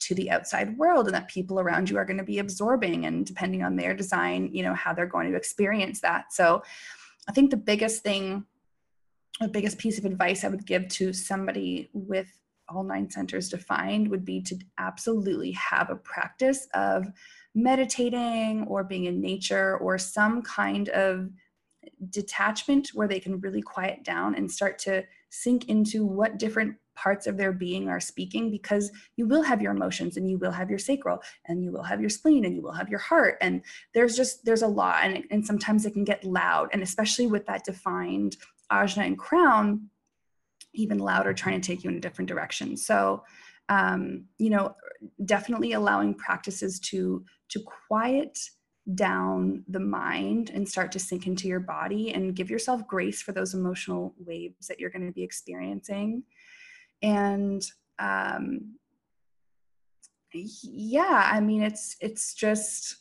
to the outside world and that people around you are going to be absorbing, and depending on their design, you know, how they're going to experience that. So I think the biggest thing the biggest piece of advice I would give to somebody with all nine centers defined would be to absolutely have a practice of meditating or being in nature or some kind of detachment where they can really quiet down and start to sink into what different parts of their being are speaking, because you will have your emotions and you will have your sacral and you will have your spleen and you will have your heart. And there's just, there's a lot. And, and sometimes it can get loud. And especially with that defined ajna and crown, even louder, trying to take you in a different direction. So, um, you know, definitely allowing practices to, to quiet down the mind and start to sink into your body and give yourself grace for those emotional waves that you're going to be experiencing. And, um, yeah, I mean, it's, it's just,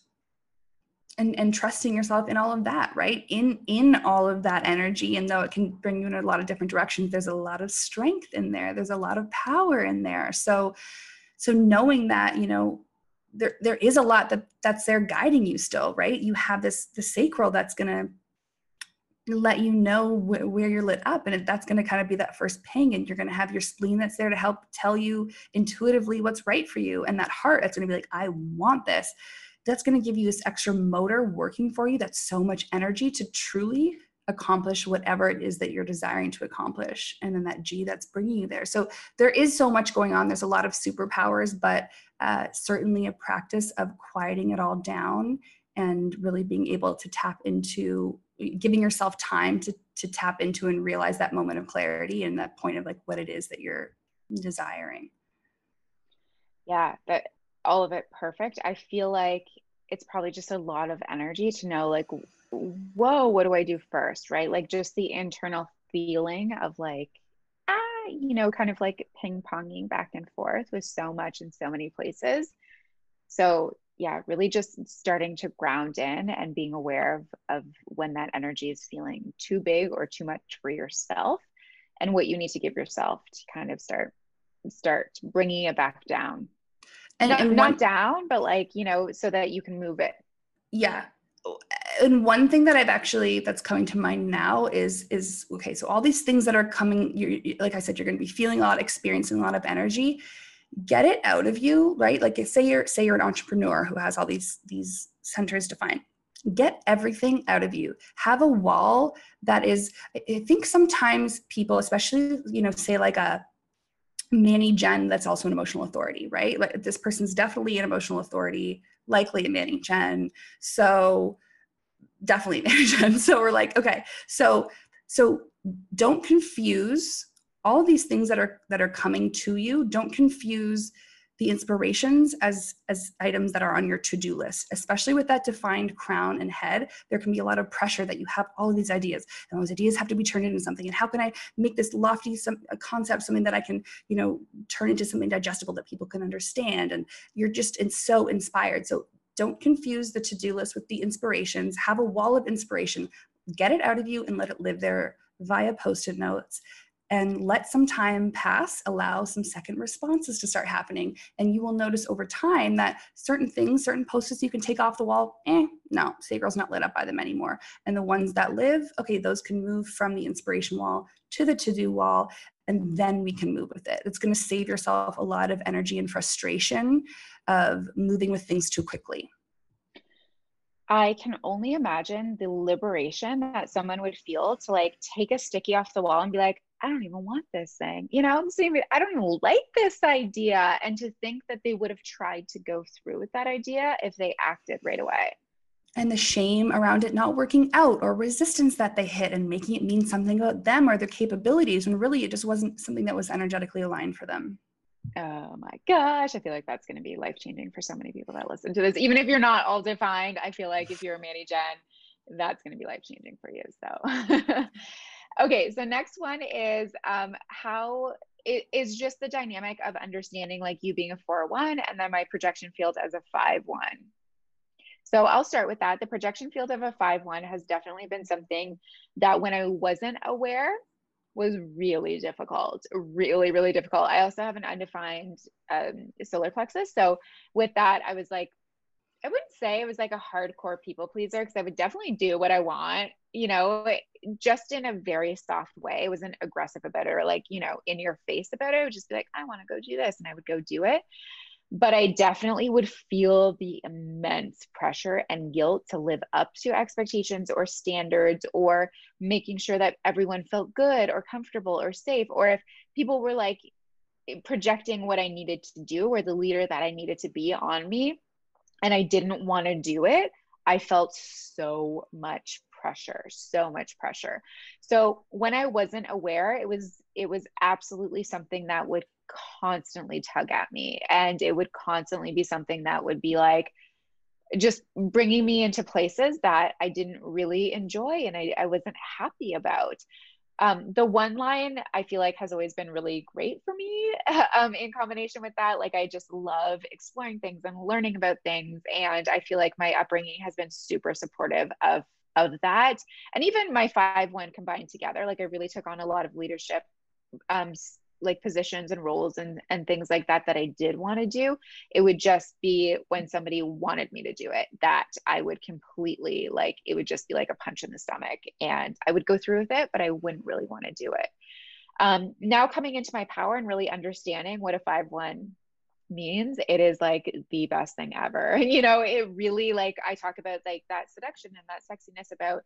and, and trusting yourself in all of that, right? In, in all of that energy. And though it can bring you in a lot of different directions, there's a lot of strength in there. There's a lot of power in there. So, so knowing that, you know, there, there is a lot that that's there guiding you still, right? You have this, the sacral that's going to let you know wh where you're lit up, and that's going to kind of be that first ping, and you're going to have your spleen that's there to help tell you intuitively what's right for you, and that heart that's going to be like, I want this. That's going to give you this extra motor working for you. That's so much energy to truly accomplish whatever it is that you're desiring to accomplish. And then that G that's bringing you there. So there is so much going on. There's a lot of superpowers, but uh, certainly a practice of quieting it all down and really being able to tap into, giving yourself time to, to tap into and realize that moment of clarity and that point of like what it is that you're desiring. Yeah, that, all of it perfect. I feel like it's probably just a lot of energy to know like, whoa, what do I do first, right? Like just the internal feeling of like, ah, you know, kind of like ping-ponging back and forth with so much in so many places. So yeah, really just starting to ground in and being aware of, of when that energy is feeling too big or too much for yourself and what you need to give yourself to kind of start, start bringing it back down. And not, and one, not down, but like, you know, so that you can move it. Yeah. And one thing that I've actually, that's coming to mind now is, is okay. So all these things that are coming, you're, like I said, you're going to be feeling a lot, experiencing a lot of energy, get it out of you, right? Like say you're, say you're an entrepreneur who has all these, these centers defined. Get everything out of you. Have a wall that is, I think sometimes people, especially, you know, say like a Manny Jen, that's also an emotional authority, right? Like this person's definitely an emotional authority, likely a Manny Jen. So definitely Manny Jen. So we're like, okay, so, so don't confuse all these things that are, that are coming to you. Don't confuse the inspirations as, as items that are on your to-do list, especially with that defined crown and head. There can be a lot of pressure that you have all of these ideas, and those ideas have to be turned into something. And how can I make this lofty some, a concept, something that I can, you know, turn into something digestible that people can understand? And you're just and so inspired. So don't confuse the to-do list with the inspirations. Have a wall of inspiration. Get it out of you and let it live there via post-it notes. And let some time pass, allow some second responses to start happening. And you will notice over time that certain things, certain post-its you can take off the wall, eh, no, sacral's not lit up by them anymore. And the ones that live, okay, those can move from the inspiration wall to the to-do wall, and then we can move with it. It's gonna save yourself a lot of energy and frustration of moving with things too quickly. I can only imagine the liberation that someone would feel to like take a sticky off the wall and be like, I don't even want this thing, you know, I don't even like this idea. And to think that they would have tried to go through with that idea if they acted right away. And the shame around it not working out or resistance that they hit and making it mean something about them or their capabilities when really it just wasn't something that was energetically aligned for them. Oh my gosh. I feel like that's going to be life-changing for so many people that listen to this. Even if you're not all defined, I feel like if you're a Manny Jen, that's going to be life-changing for you. So... Okay, so next one is um, how it is just the dynamic of understanding like you being a four one and then my projection field as a five one. So I'll start with that. The projection field of a five one has definitely been something that when I wasn't aware was really difficult, really, really difficult. I also have an undefined um, solar plexus. So with that, I was like, I wouldn't say I was like a hardcore people pleaser, because I would definitely do what I want, you know, just in a very soft way. I wasn't aggressive about it or like, you know, in your face about it. I would just be like, I want to go do this, and I would go do it. But I definitely would feel the immense pressure and guilt to live up to expectations or standards, or making sure that everyone felt good or comfortable or safe. Or if people were like projecting what I needed to do or the leader that I needed to be on me, and I didn't want to do it, I felt so much pressure, so much pressure. So when I wasn't aware, it was, it was absolutely something that would constantly tug at me. And it would constantly be something that would be like, just bringing me into places that I didn't really enjoy and I, I wasn't happy about. Um, the one line I feel like has always been really great for me, um, in combination with that. Like, I just love exploring things and learning about things. And I feel like my upbringing has been super supportive of, of that. And even my five one combined together, like I really took on a lot of leadership, um, like positions and roles and, and things like that, that I did want to do. It would just be when somebody wanted me to do it, that I would completely like, it would just be like a punch in the stomach, and I would go through with it, but I wouldn't really want to do it. Um, now coming into my power and really understanding what a five one means, it is like the best thing ever. You know, it really, like I talk about like that seduction and that sexiness about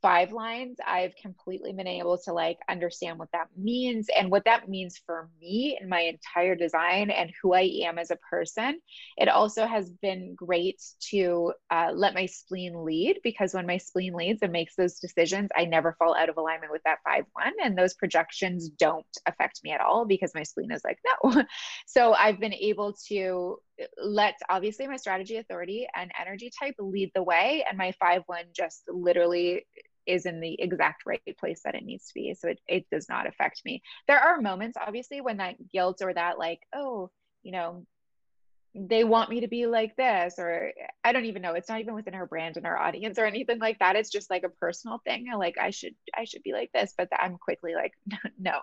five lines, I've completely been able to like understand what that means and what that means for me and my entire design and who I am as a person. It also has been great to uh, let my spleen lead, because when my spleen leads and makes those decisions, I never fall out of alignment with that five one, and those projections don't affect me at all, because my spleen is like, no. So I've been able to let obviously my strategy, authority, and energy type lead the way, and my five one just literally is in the exact right place that it needs to be. So it, it does not affect me. There are moments obviously when that guilt or that like, oh, you know, they want me to be like this, or I don't even know, it's not even within our brand and our audience or anything like that. It's just like a personal thing. Like I should, I should be like this, but I'm quickly like, no.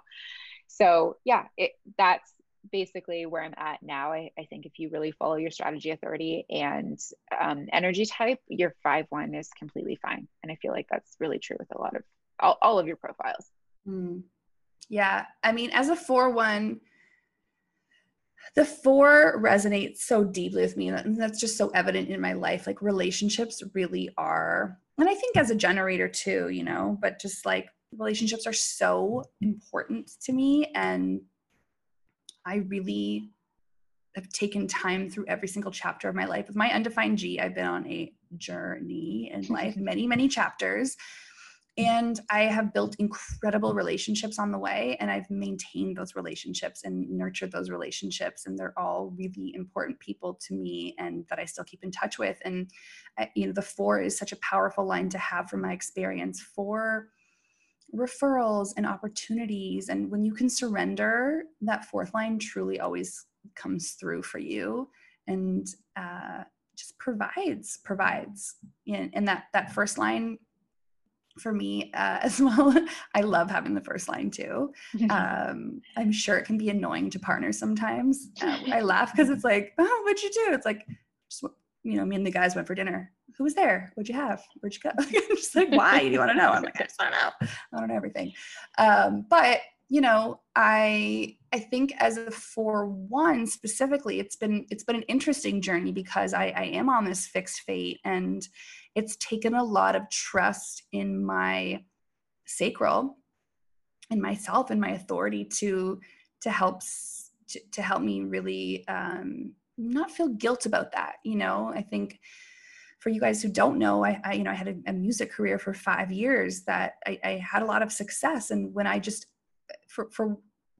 So yeah, it, that's basically where I'm at now. I, I think if you really follow your strategy, authority, and um, energy type, your five one is completely fine. And I feel like that's really true with a lot of all, all of your profiles. Mm. Yeah. I mean, as a four one, the four resonates so deeply with me. And that's just so evident in my life. Like relationships really are, and I think as a generator too, you know, but just like relationships are so important to me. And I really have taken time through every single chapter of my life. With my undefined G, I've been on a journey in life, many, many chapters. And I have built incredible relationships on the way, and I've maintained those relationships and nurtured those relationships. And they're all really important people to me and that I still keep in touch with. And I, you know, the four is such a powerful line to have from my experience for referrals and opportunities. And when you can surrender, that fourth line truly always comes through for you, and uh, just provides, provides. And, and that, that first line for me uh, as well, I love having the first line too. Um, I'm sure it can be annoying to partners sometimes. Uh, I laugh because it's like, oh, what'd you do? It's like, just, you know, me and the guys went for dinner. Who was there? What'd you have? Where'd you go? I'm just like, why do you want to know? I'm like, I just don't know. I don't know everything. Um, but you know, I, I think as a four one specifically, it's been, it's been an interesting journey, because I, I am on this fixed fate, and it's taken a lot of trust in my sacral and myself and my authority to, to help, to, to help me really, um, not feel guilt about that. You know, I think, for you guys who don't know, I, I you know, I had a, a music career for five years that I, I had a lot of success. And when I just, for, for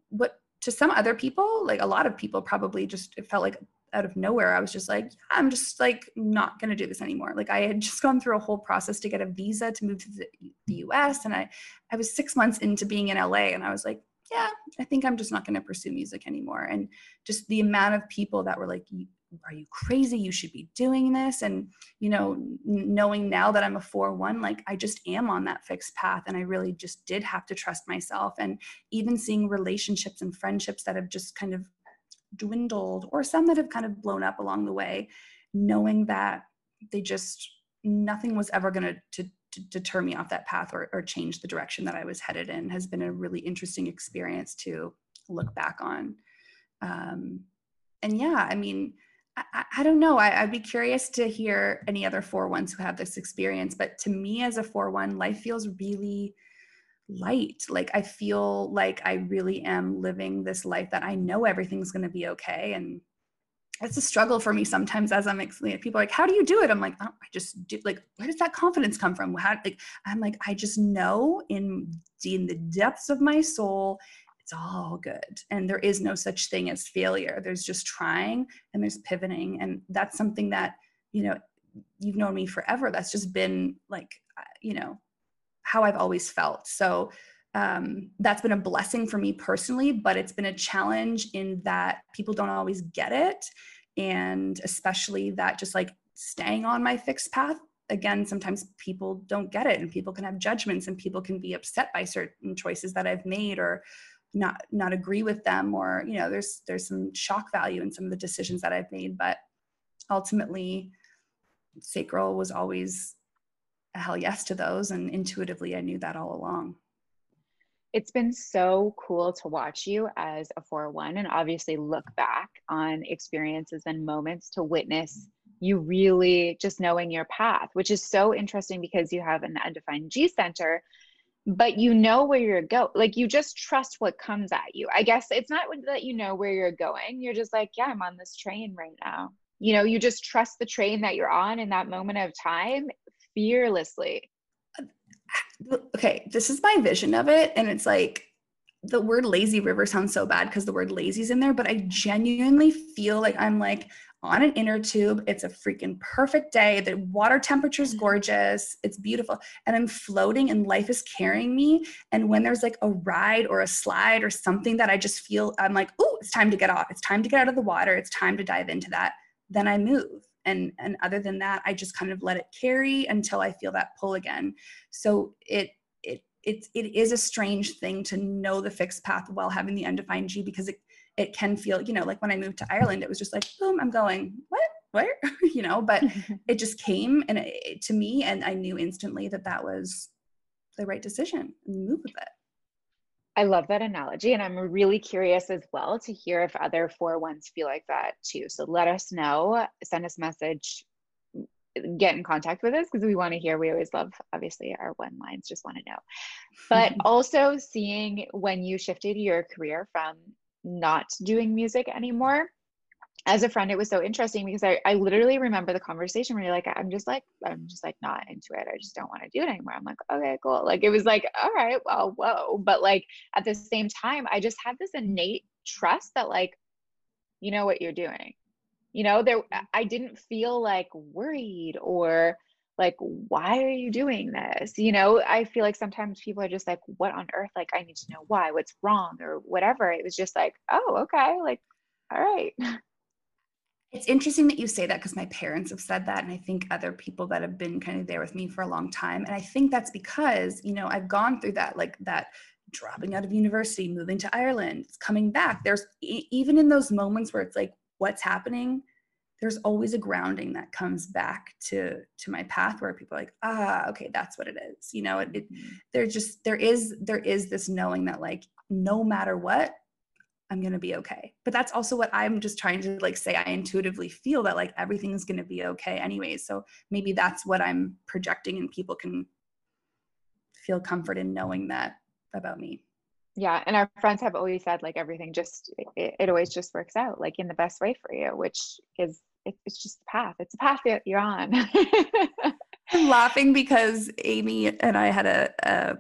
what, to some other people, like a lot of people probably just, it felt like out of nowhere, I was just like, I'm just like, not going to do this anymore. Like I had just gone through a whole process to get a visa to move to the, the U S. And I, I was six months into being in L A, and I was like, yeah, I think I'm just not going to pursue music anymore. And just the amount of people that were like, are you crazy? You should be doing this. And, you know, knowing now that I'm a four one, like I just am on that fixed path. And I really just did have to trust myself. And even seeing relationships and friendships that have just kind of dwindled, or some that have kind of blown up along the way, knowing that they just, nothing was ever going to deter me off that path or, or change the direction that I was headed in, has been a really interesting experience to look back on. Um, and yeah, I mean, I, I don't know. I, I'd be curious to hear any other four ones who have this experience, but to me as a four one, life feels really light. Like I feel like I really am living this life that I know everything's going to be okay. And it's a struggle for me sometimes as I'm explaining it. People are like, how do you do it? I'm like, oh, I just do. Like, where does that confidence come from? How, like, I'm like, I just know in, in the depths of my soul, it's all good. And there is no such thing as failure. There's just trying and there's pivoting. And that's something that, you know, you've known me forever. That's just been like, you know, how I've always felt. So um, that's been a blessing for me personally, but it's been a challenge in that people don't always get it. And especially that just like staying on my fixed path, again, sometimes people don't get it and people can have judgments and people can be upset by certain choices that I've made or not not agree with them, or you know, there's there's some shock value in some of the decisions that I've made, but ultimately sacral was always a hell yes to those, and intuitively I knew that all along. It's been so cool to watch you as a four one and obviously look back on experiences and moments to witness you really just knowing your path, which is so interesting because you have an undefined G center, but you know where you're going. Like you just trust what comes at you. I guess it's not that you know where you're going. You're just like, yeah, I'm on this train right now. You know, you just trust the train that you're on in that moment of time fearlessly. Okay, this is my vision of it. And it's like, the word lazy river sounds so bad because the word lazy's in there, but I genuinely feel like I'm like on an inner tube. It's a freaking perfect day. The water temperature is gorgeous. It's beautiful. And I'm floating and life is carrying me. And when there's like a ride or a slide or something that I just feel, I'm like, oh, it's time to get off. It's time to get out of the water. It's time to dive into that. Then I move. And, and other than that, I just kind of let it carry until I feel that pull again. So it, it, it, it is a strange thing to know the fixed path while having the undefined G, because it, it can feel, you know, like when I moved to Ireland, it was just like, boom, I'm going, what, where, you know, but it just came and it, it, to me, and I knew instantly that that was the right decision and move with it. I love that analogy. And I'm really curious as well to hear if other four ones feel like that too. So let us know, send us a message, get in contact with us, because we want to hear. We always love, obviously, our one lines, just want to know. But also seeing when you shifted your career from not doing music anymore. As a friend, it was so interesting because I, I literally remember the conversation where you're like, I'm just like, I'm just like not into it. I just don't want to do it anymore. I'm like, okay, cool. Like, it was like, all right, well, whoa. But like, at the same time, I just had this innate trust that like, you know what you're doing. You know, there, I didn't feel like worried or like, why are you doing this? You know, I feel like sometimes people are just like, what on earth? Like, I need to know why, what's wrong or whatever. It was just like, oh, okay. Like, all right. It's interesting that you say that, because my parents have said that. And I think other people that have been kind of there with me for a long time. And I think that's because, you know, I've gone through that, like that dropping out of university, moving to Ireland, coming back. There's e- even in those moments where it's like, what's happening? There's always a grounding that comes back to, to my path where people are like, ah, okay, that's what it is. You know, it, it, there just, there is, there is this knowing that like, no matter what, I'm going to be okay. But that's also what I'm just trying to like say. I intuitively feel that like everything is going to be okay anyway. So maybe that's what I'm projecting, and people can feel comfort in knowing that about me. Yeah. And our friends have always said like everything just, it, it always just works out like in the best way for you, which is, it, it's just the path. It's a path that you're on. I'm laughing because Amy and I had a, a,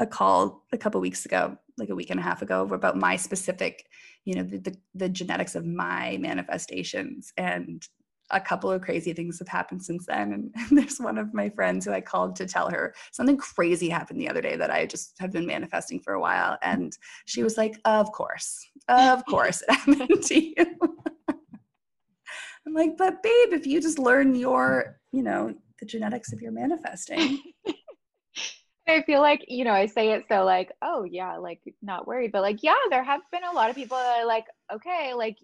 a call a couple of weeks ago, like a week and a half ago, about my specific, you know, the, the, the genetics of my manifestations, and a couple of crazy things have happened since then. And, and there's one of my friends who I called to tell her something crazy happened the other day that I just have been manifesting for a while. And she was like, of course, of course it happened to you. I'm like, but babe, if you just learn your, you know, the genetics of your manifesting. I feel like, you know, I say it so like, oh yeah, like not worried, but like, yeah, there have been a lot of people that are like, okay, like,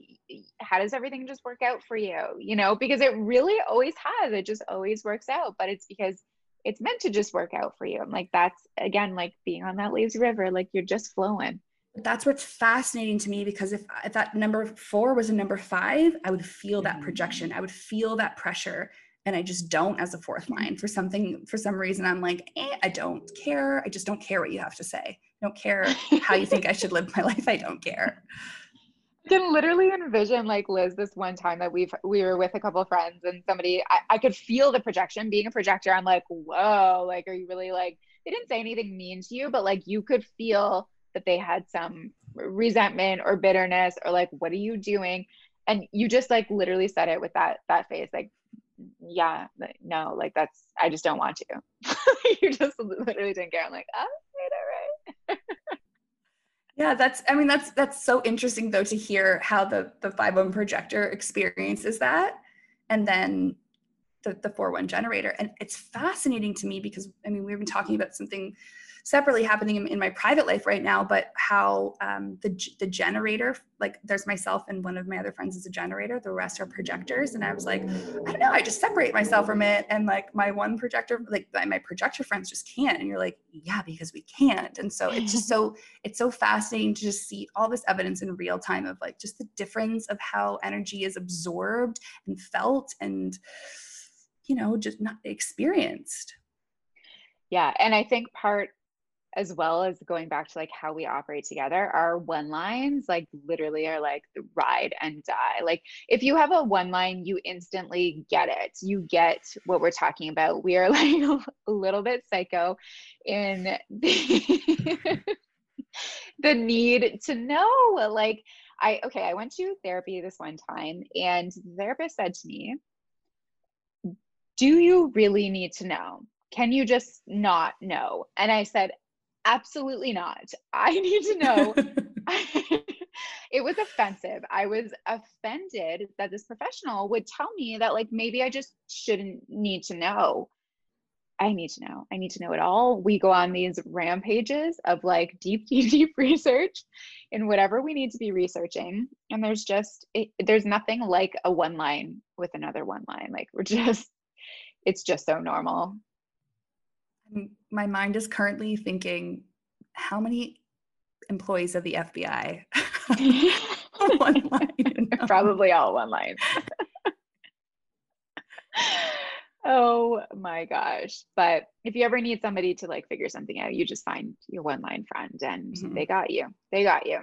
how does everything just work out for you? You know, because it really always has, it just always works out, but it's because it's meant to just work out for you. And like, that's, again, like being on that lazy river, like you're just flowing. That's what's fascinating to me, because if, if that number four was a number five, I would feel that projection. I would feel that pressure. And I just don't, as a fourth line, for something, for some reason, I'm like, eh, I don't care. I just don't care what you have to say. I don't care how you think I should live my life. I don't care. I can literally envision, like, Liz, this one time that we've, we were with a couple of friends, and somebody, I, I could feel the projection. Being a projector, I'm like, whoa, like, are you really, like, they didn't say anything mean to you, but like, you could feel that they had some resentment or bitterness or like, what are you doing? And you just like literally said it with that, that face, like, yeah, no, like that's, I just don't want to. You just literally didn't care. I'm like, oh, all right. Yeah, that's, I mean, that's, that's so interesting though, to hear how the, the five one projector experiences that. And then the, the four one generator. And it's fascinating to me because, I mean, we've been talking about something separately happening in, in my private life right now, but how um, the, the generator, like there's myself and one of my other friends is a generator, the rest are projectors. And I was like, I don't know, I just separate myself from it. And like my one projector, like my projector friends just can't. And you're like, yeah, because we can't. And so it's just so, it's so fascinating to just see all this evidence in real time of like, just the difference of how energy is absorbed and felt and, you know, just not experienced. Yeah. And I think part, as well as going back to like how we operate together, our one lines like literally are like ride and die. Like if you have a one line, you instantly get it. You get what we're talking about. We are like a little bit psycho in the, the need to know. Like I, okay, I went to therapy this one time and the therapist said to me, do you really need to know? Can you just not know? And I said, absolutely not. I need to know. It was offensive. I was offended that this professional would tell me that like, maybe I just shouldn't need to know. I need to know. I need to know it all. We go on these rampages of like deep, deep, deep research in whatever we need to be researching. And there's just, it, there's nothing like a one line with another one line. Like we're just, it's just so normal. My mind is currently thinking, how many employees of the F B I? One line. Probably all one line. Oh my gosh. But if you ever need somebody to like figure something out, you just find your one line friend and mm-hmm. they got you. They got you.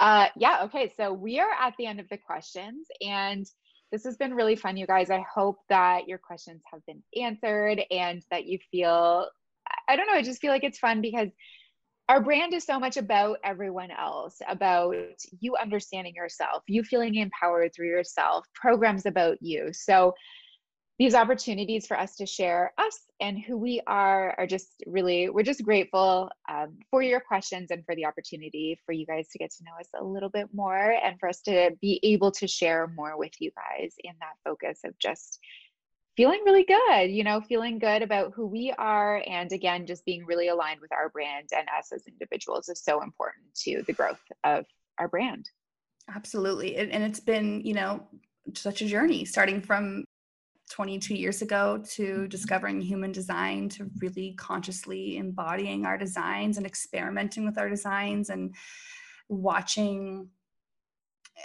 Uh, yeah. Okay. So we are at the end of the questions, and this has been really fun, you guys. I hope that your questions have been answered and that you feel, I don't know, I just feel like it's fun because our brand is so much about everyone else, about you understanding yourself, you feeling empowered through yourself, programs about you. So these opportunities for us to share us and who we are are just really, we're just grateful um, for your questions and for the opportunity for you guys to get to know us a little bit more and for us to be able to share more with you guys in that focus of just feeling really good, you know, feeling good about who we are. And again, just being really aligned with our brand and us as individuals is so important to the growth of our brand. Absolutely. And it's been, you know, such a journey starting from twenty-two years ago to discovering human design, to really consciously embodying our designs and experimenting with our designs and watching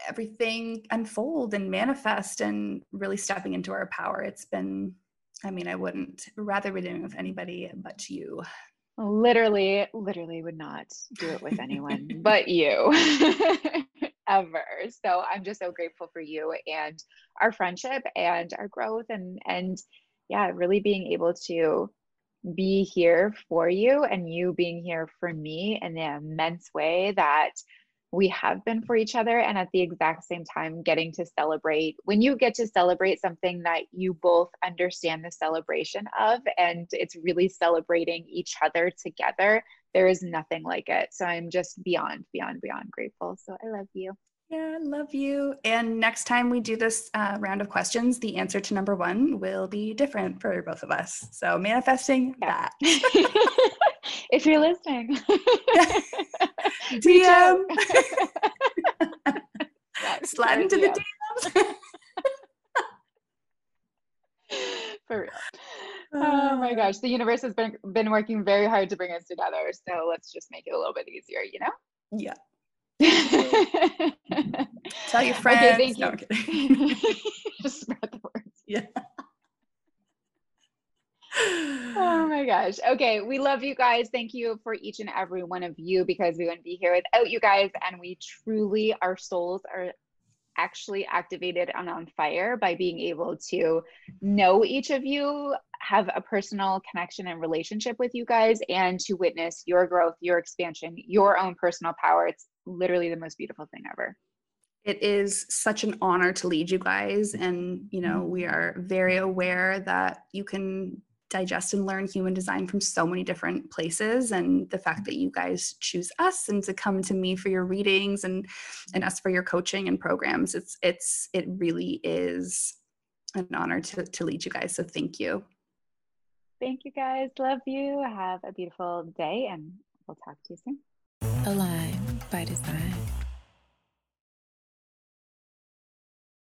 everything unfold and manifest and really stepping into our power. It's been, I mean, I wouldn't rather be doing it with anybody but you. Literally, literally would not do it with anyone but you. Ever. So I'm just so grateful for you and our friendship and our growth and, and yeah, really being able to be here for you and you being here for me in the immense way that we have been for each other. And at the exact same time, getting to celebrate when you get to celebrate something that you both understand the celebration of, and it's really celebrating each other together. There is nothing like it. So I'm just beyond, beyond, beyond grateful. So I love you. Yeah, I love you. And next time we do this uh, round of questions, the answer to number one will be different for both of us. So manifesting yeah. that. If you're listening. D M. slide into yeah. the D Ms. For real. Oh my gosh, the universe has been been working very hard to bring us together, so let's just make it a little bit easier, you know? Yeah. Tell your friends. Okay, no, you. Just spread the word. Yeah. Oh my gosh. Okay, we love you guys. Thank you for each and every one of you, because we wouldn't be here without you guys, and we truly, our souls are actually activated and on fire by being able to know each of you, have a personal connection and relationship with you guys, and to witness your growth, your expansion, your own personal power. It's literally the most beautiful thing ever. It is such an honor to lead you guys. And, you know, we are very aware that you can digest and learn human design from so many different places, and the fact that you guys choose us and to come to me for your readings and and us for your coaching and programs, it's it's it really is an honor to, to lead you guys. So thank you. Thank you guys. Love you. Have a beautiful day, and we'll talk to you soon. Align by Design.